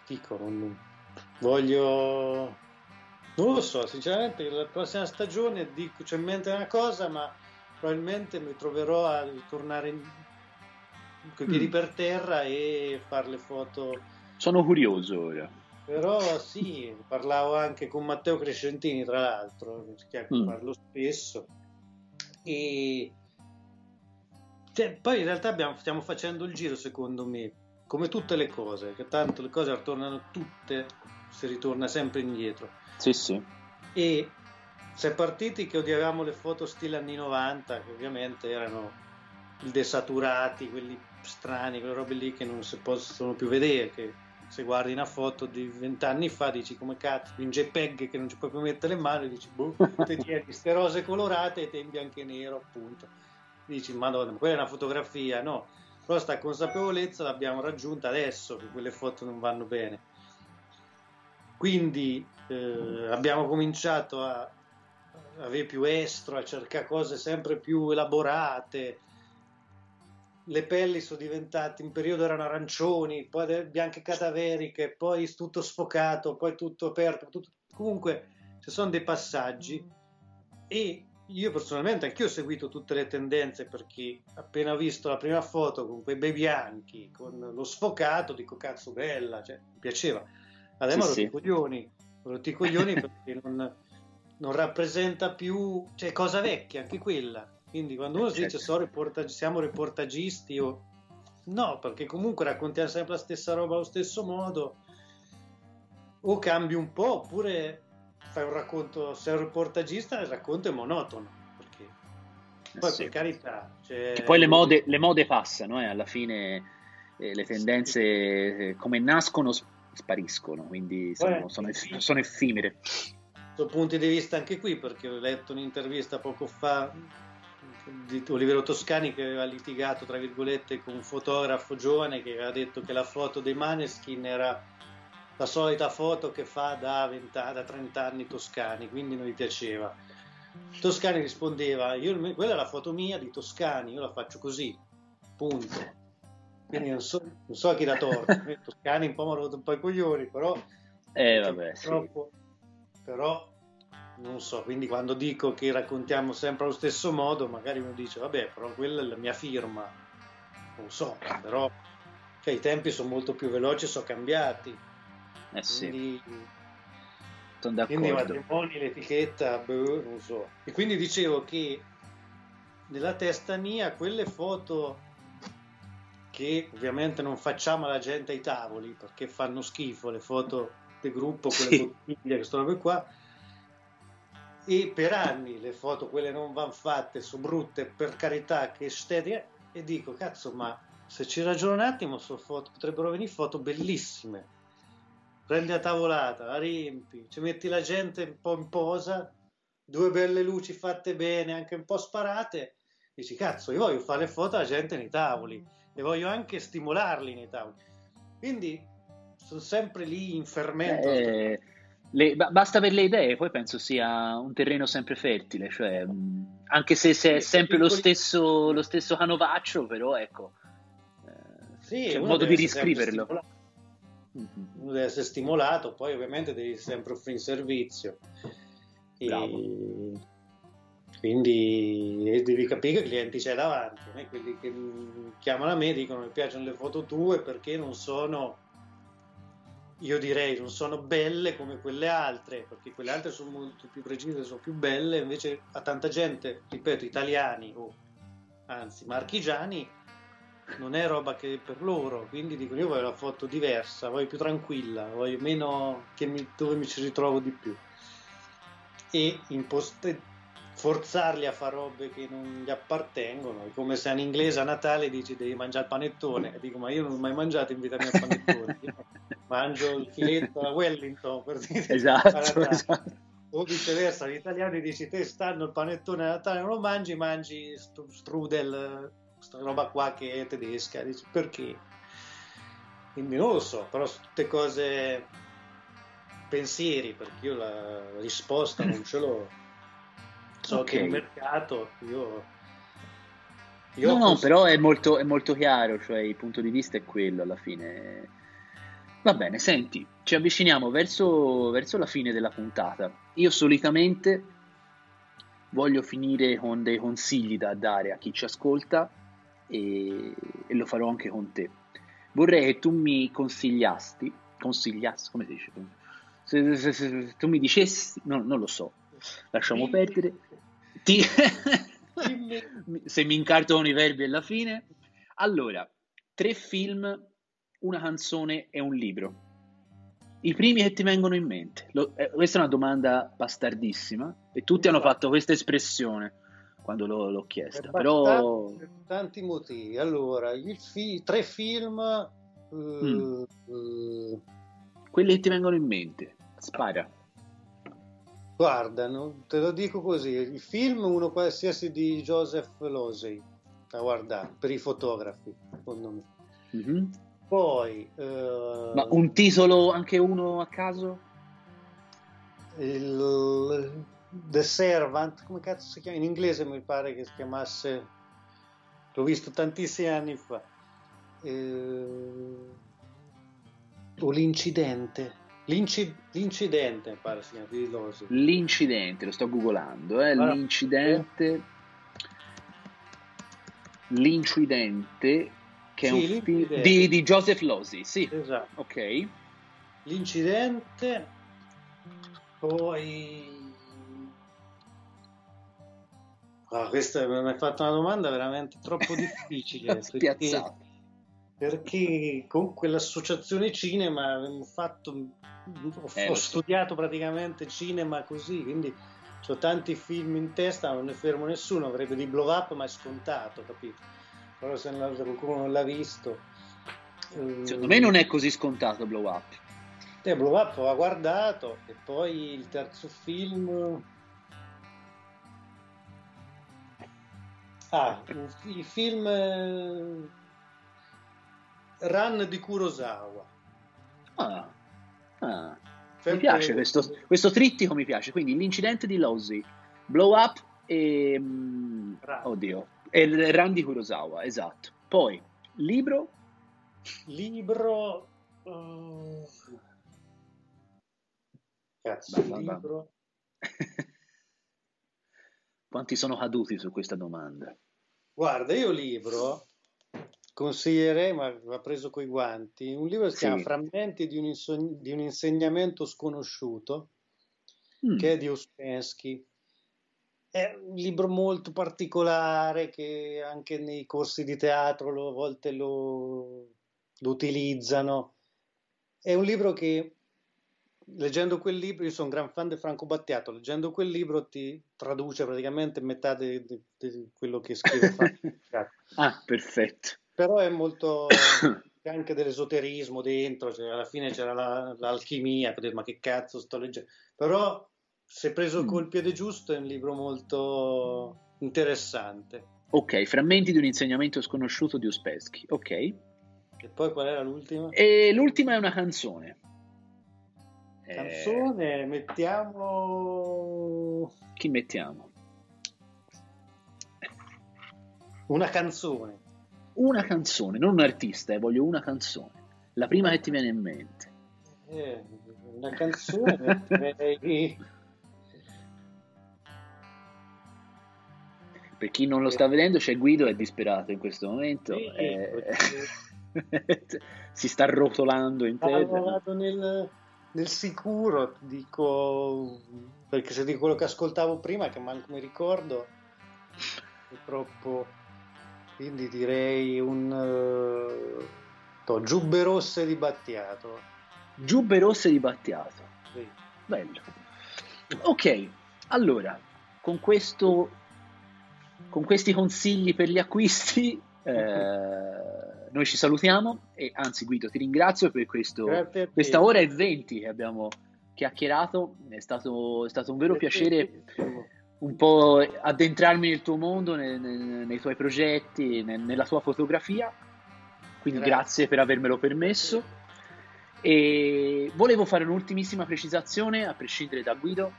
dico, non voglio, non lo so, sinceramente la prossima stagione dico, c'è in mente una cosa, ma probabilmente mi troverò a tornare coi piedi per terra e fare le foto. Sono curioso ora. Però sì, parlavo anche con Matteo Crescentini, tra l'altro, che parlo spesso. E cioè, poi in realtà stiamo facendo il giro, secondo me, come tutte le cose, che tanto le cose tornano tutte, si ritorna sempre indietro. Sì, sì. E si è partiti che odiavamo le foto stile anni 90, che ovviamente erano i desaturati, quelli strani, quelle robe lì che non si possono più vedere, che se guardi una foto di 20 anni fa dici come cazzo, in JPEG che non ci puoi più mettere le mani, dici boh, te tieni queste rose colorate e te in bianco e nero, appunto, dici madonna, ma quella è una fotografia, no? Però sta consapevolezza l'abbiamo raggiunta adesso, che quelle foto non vanno bene, quindi abbiamo cominciato a avere più estro, a cercare cose sempre più elaborate. Le pelli sono diventate, in periodo erano arancioni, poi bianche cadaveriche, poi tutto sfocato, poi tutto aperto, tutto... Comunque ci sono dei passaggi, e io personalmente anch'io ho seguito tutte le tendenze, perché appena ho visto la prima foto con quei bei bianchi, con lo sfocato, dico cazzo bella, cioè, mi piaceva. Adesso sì, rotti i coglioni perché non rappresenta più, cioè cosa vecchia anche quella. Quindi quando uno si dice siamo reportagisti, o no, perché comunque raccontiamo sempre la stessa roba allo stesso modo, o cambi un po', oppure fai un racconto, se sei un reportagista il racconto è monotono, perché poi per carità, cioè... Poi le mode passano, alla fine le tendenze come nascono spariscono, quindi sono effimere. Sono punti di vista anche qui, perché ho letto un'intervista poco fa di Olivero Toscani, che aveva litigato tra virgolette con un fotografo giovane che aveva detto che la foto dei Maneskin era la solita foto che fa da 30 anni Toscani, quindi non gli piaceva. Toscani rispondeva: quella è la foto mia di Toscani, io la faccio così, punto. Quindi non so a chi dà torto. Toscani un po' mi ha rotto un po' i coglioni, però vabbè, sì. Però non so, quindi quando dico che raccontiamo sempre allo stesso modo, magari uno dice vabbè, però quella è la mia firma, non so, però cioè, i tempi sono molto più veloci, sono cambiati, quindi, sì, sono d'accordo. Quindi i matrimoni, l'etichetta, non so. E quindi dicevo che nella testa mia quelle foto che ovviamente non facciamo alla gente ai tavoli, perché fanno schifo le foto del gruppo, quelle bottiglie, queste robe qua. E per anni le foto, quelle non van fatte, sono brutte, per carità, che estetica, e dico cazzo, ma se ci ragiono un attimo su foto, potrebbero venire foto bellissime, prendi la tavolata, la riempi, ci metti la gente un po' in posa, due belle luci fatte bene, anche un po' sparate, dici cazzo, io voglio fare le foto alla gente nei tavoli e voglio anche stimolarli nei tavoli, quindi sono sempre lì in fermento. Basta per le idee, poi penso sia un terreno sempre fertile, cioè, anche se è sempre lo stesso canovaccio, però ecco, c'è un modo di riscriverlo. Uno deve essere stimolato, poi ovviamente devi sempre offrire servizio. Bravo. E quindi devi capire che clienti c'è davanti, quelli che chiamano a me dicono mi piacciono le foto tue perché non sono... Io direi non sono belle come quelle altre, perché quelle altre sono molto più precise, sono più belle, invece a tanta gente, ripeto, italiani o anzi marchigiani, non è roba che è per loro, quindi dico io voglio una foto diversa, voglio più tranquilla, voglio meno dove mi ci ritrovo di più, e forzarli a fare robe che non gli appartengono. È come se un inglese a Natale dici devi mangiare il panettone, e dico ma io non ho mai mangiato in vita mia il panettone, mangio il filetto alla Wellington, per dire, esatto. O viceversa, gli italiani dici te stanno il panettone a Natale non lo mangi strudel, questa roba qua che è tedesca, dici perché? Quindi non lo so, però sono tutte cose, pensieri, perché io la risposta non ce l'ho, so okay. Che il mercato io però è molto chiaro, cioè il punto di vista è quello alla fine. Va bene, senti, ci avviciniamo verso la fine della puntata. Io solitamente voglio finire con dei consigli da dare a chi ci ascolta, e lo farò anche con te. Vorrei che tu mi consigliassi, come si dice? Se tu mi dicessi, no, non lo so, lasciamo perdere. Se mi incarto con i verbi alla fine. Allora, 3 film una canzone e un libro, i primi che ti vengono in mente? Questa è una domanda bastardissima e tutti hanno fatto questa espressione quando l'ho chiesta, però per tanti motivi. Allora, tre film quelli che ti vengono in mente, spara. Guarda, no? Te lo dico così, il film Uno qualsiasi di Joseph Losey, da guardare, per i fotografi, secondo me. Mm-hmm. Poi... Ma un titolo, anche uno a caso? The Servant, come cazzo si chiama? In inglese mi pare che si chiamasse, l'ho visto tantissimi anni fa. O L'incidente. L'incidente pare si chiama, di Losey. L'incidente, lo sto googolando, allora, l'incidente. L'incidente, che sì, è un film di Joseph Losey, sì, esatto. Ok. L'incidente, poi questa mi hai fatto una domanda veramente troppo difficile. Spiazzato. Perché con quell'associazione cinema abbiamo fatto, ho studiato praticamente cinema così, quindi ho tanti film in testa, non ne fermo nessuno, avrebbe di Blow Up, ma è scontato, capito? Però se qualcuno non l'ha visto... Secondo me non è così scontato Blow Up. Blow Up l'ho guardato, e poi il terzo film... il film... Run di Kurosawa. Mi piace questo trittico, mi piace. Quindi L'incidente di Losey, Blow Up e Run. Oddio, e il Run di Kurosawa, esatto. Poi libro cazzo, libro. Quanti sono caduti su questa domanda? Guarda, io libro consiglierei, ma va preso coi guanti, un libro che si chiama Frammenti di un insegnamento sconosciuto, che è di Ouspensky. È un libro molto particolare, che anche nei corsi di teatro a volte lo utilizzano. È un libro che, leggendo quel libro, io sono un gran fan di Franco Battiato, leggendo quel libro ti traduce praticamente metà di quello che scrive Franco Battiato. Perfetto. Però è molto, c'è anche dell'esoterismo dentro, cioè alla fine c'era l'alchimia, ma che cazzo sto leggendo? Però se preso col piede giusto è un libro molto interessante. Ok, Frammenti di un insegnamento sconosciuto di Ouspensky, ok. E poi qual era l'ultima? E l'ultima è una canzone. Canzone, mettiamo... Chi mettiamo? Una canzone. Una canzone, non un artista, voglio una canzone. La prima che ti viene in mente. Una canzone. Per chi non lo sta vedendo, c'è Guido, è disperato in questo momento. Sì, si sta rotolando in terra. Vado nel sicuro, dico, perché se dico quello che ascoltavo prima, che manco mi ricordo, è troppo. Quindi direi Giubbe rosse di Battiato. Giubbe rosse di Battiato. Sì. Bello. Ok, allora, con questi consigli per gli acquisti noi ci salutiamo, e anzi Guido ti ringrazio per questa ora e 20 che abbiamo chiacchierato, è stato un vero piacere. Un po' addentrarmi nel tuo mondo, nei tuoi progetti, nella tua fotografia, quindi grazie per avermelo permesso. E volevo fare un'ultimissima precisazione, a prescindere da Guido,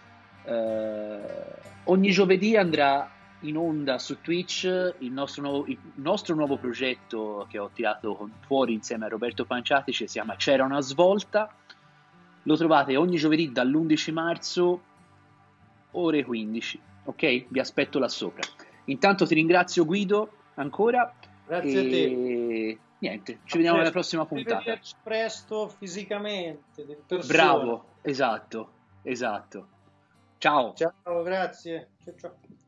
ogni giovedì andrà in onda su Twitch il nostro nuovo progetto che ho tirato fuori insieme a Roberto Panciatici, che si chiama C'era una svolta. Lo trovate ogni giovedì dall'11 marzo ore 15, ok? Vi aspetto là sopra. Intanto ti ringrazio Guido ancora. Grazie a te. Niente, ci vediamo alla prossima puntata. Ci vediamo presto fisicamente. Bravo, esatto. Ciao. Ciao, grazie. Ciao.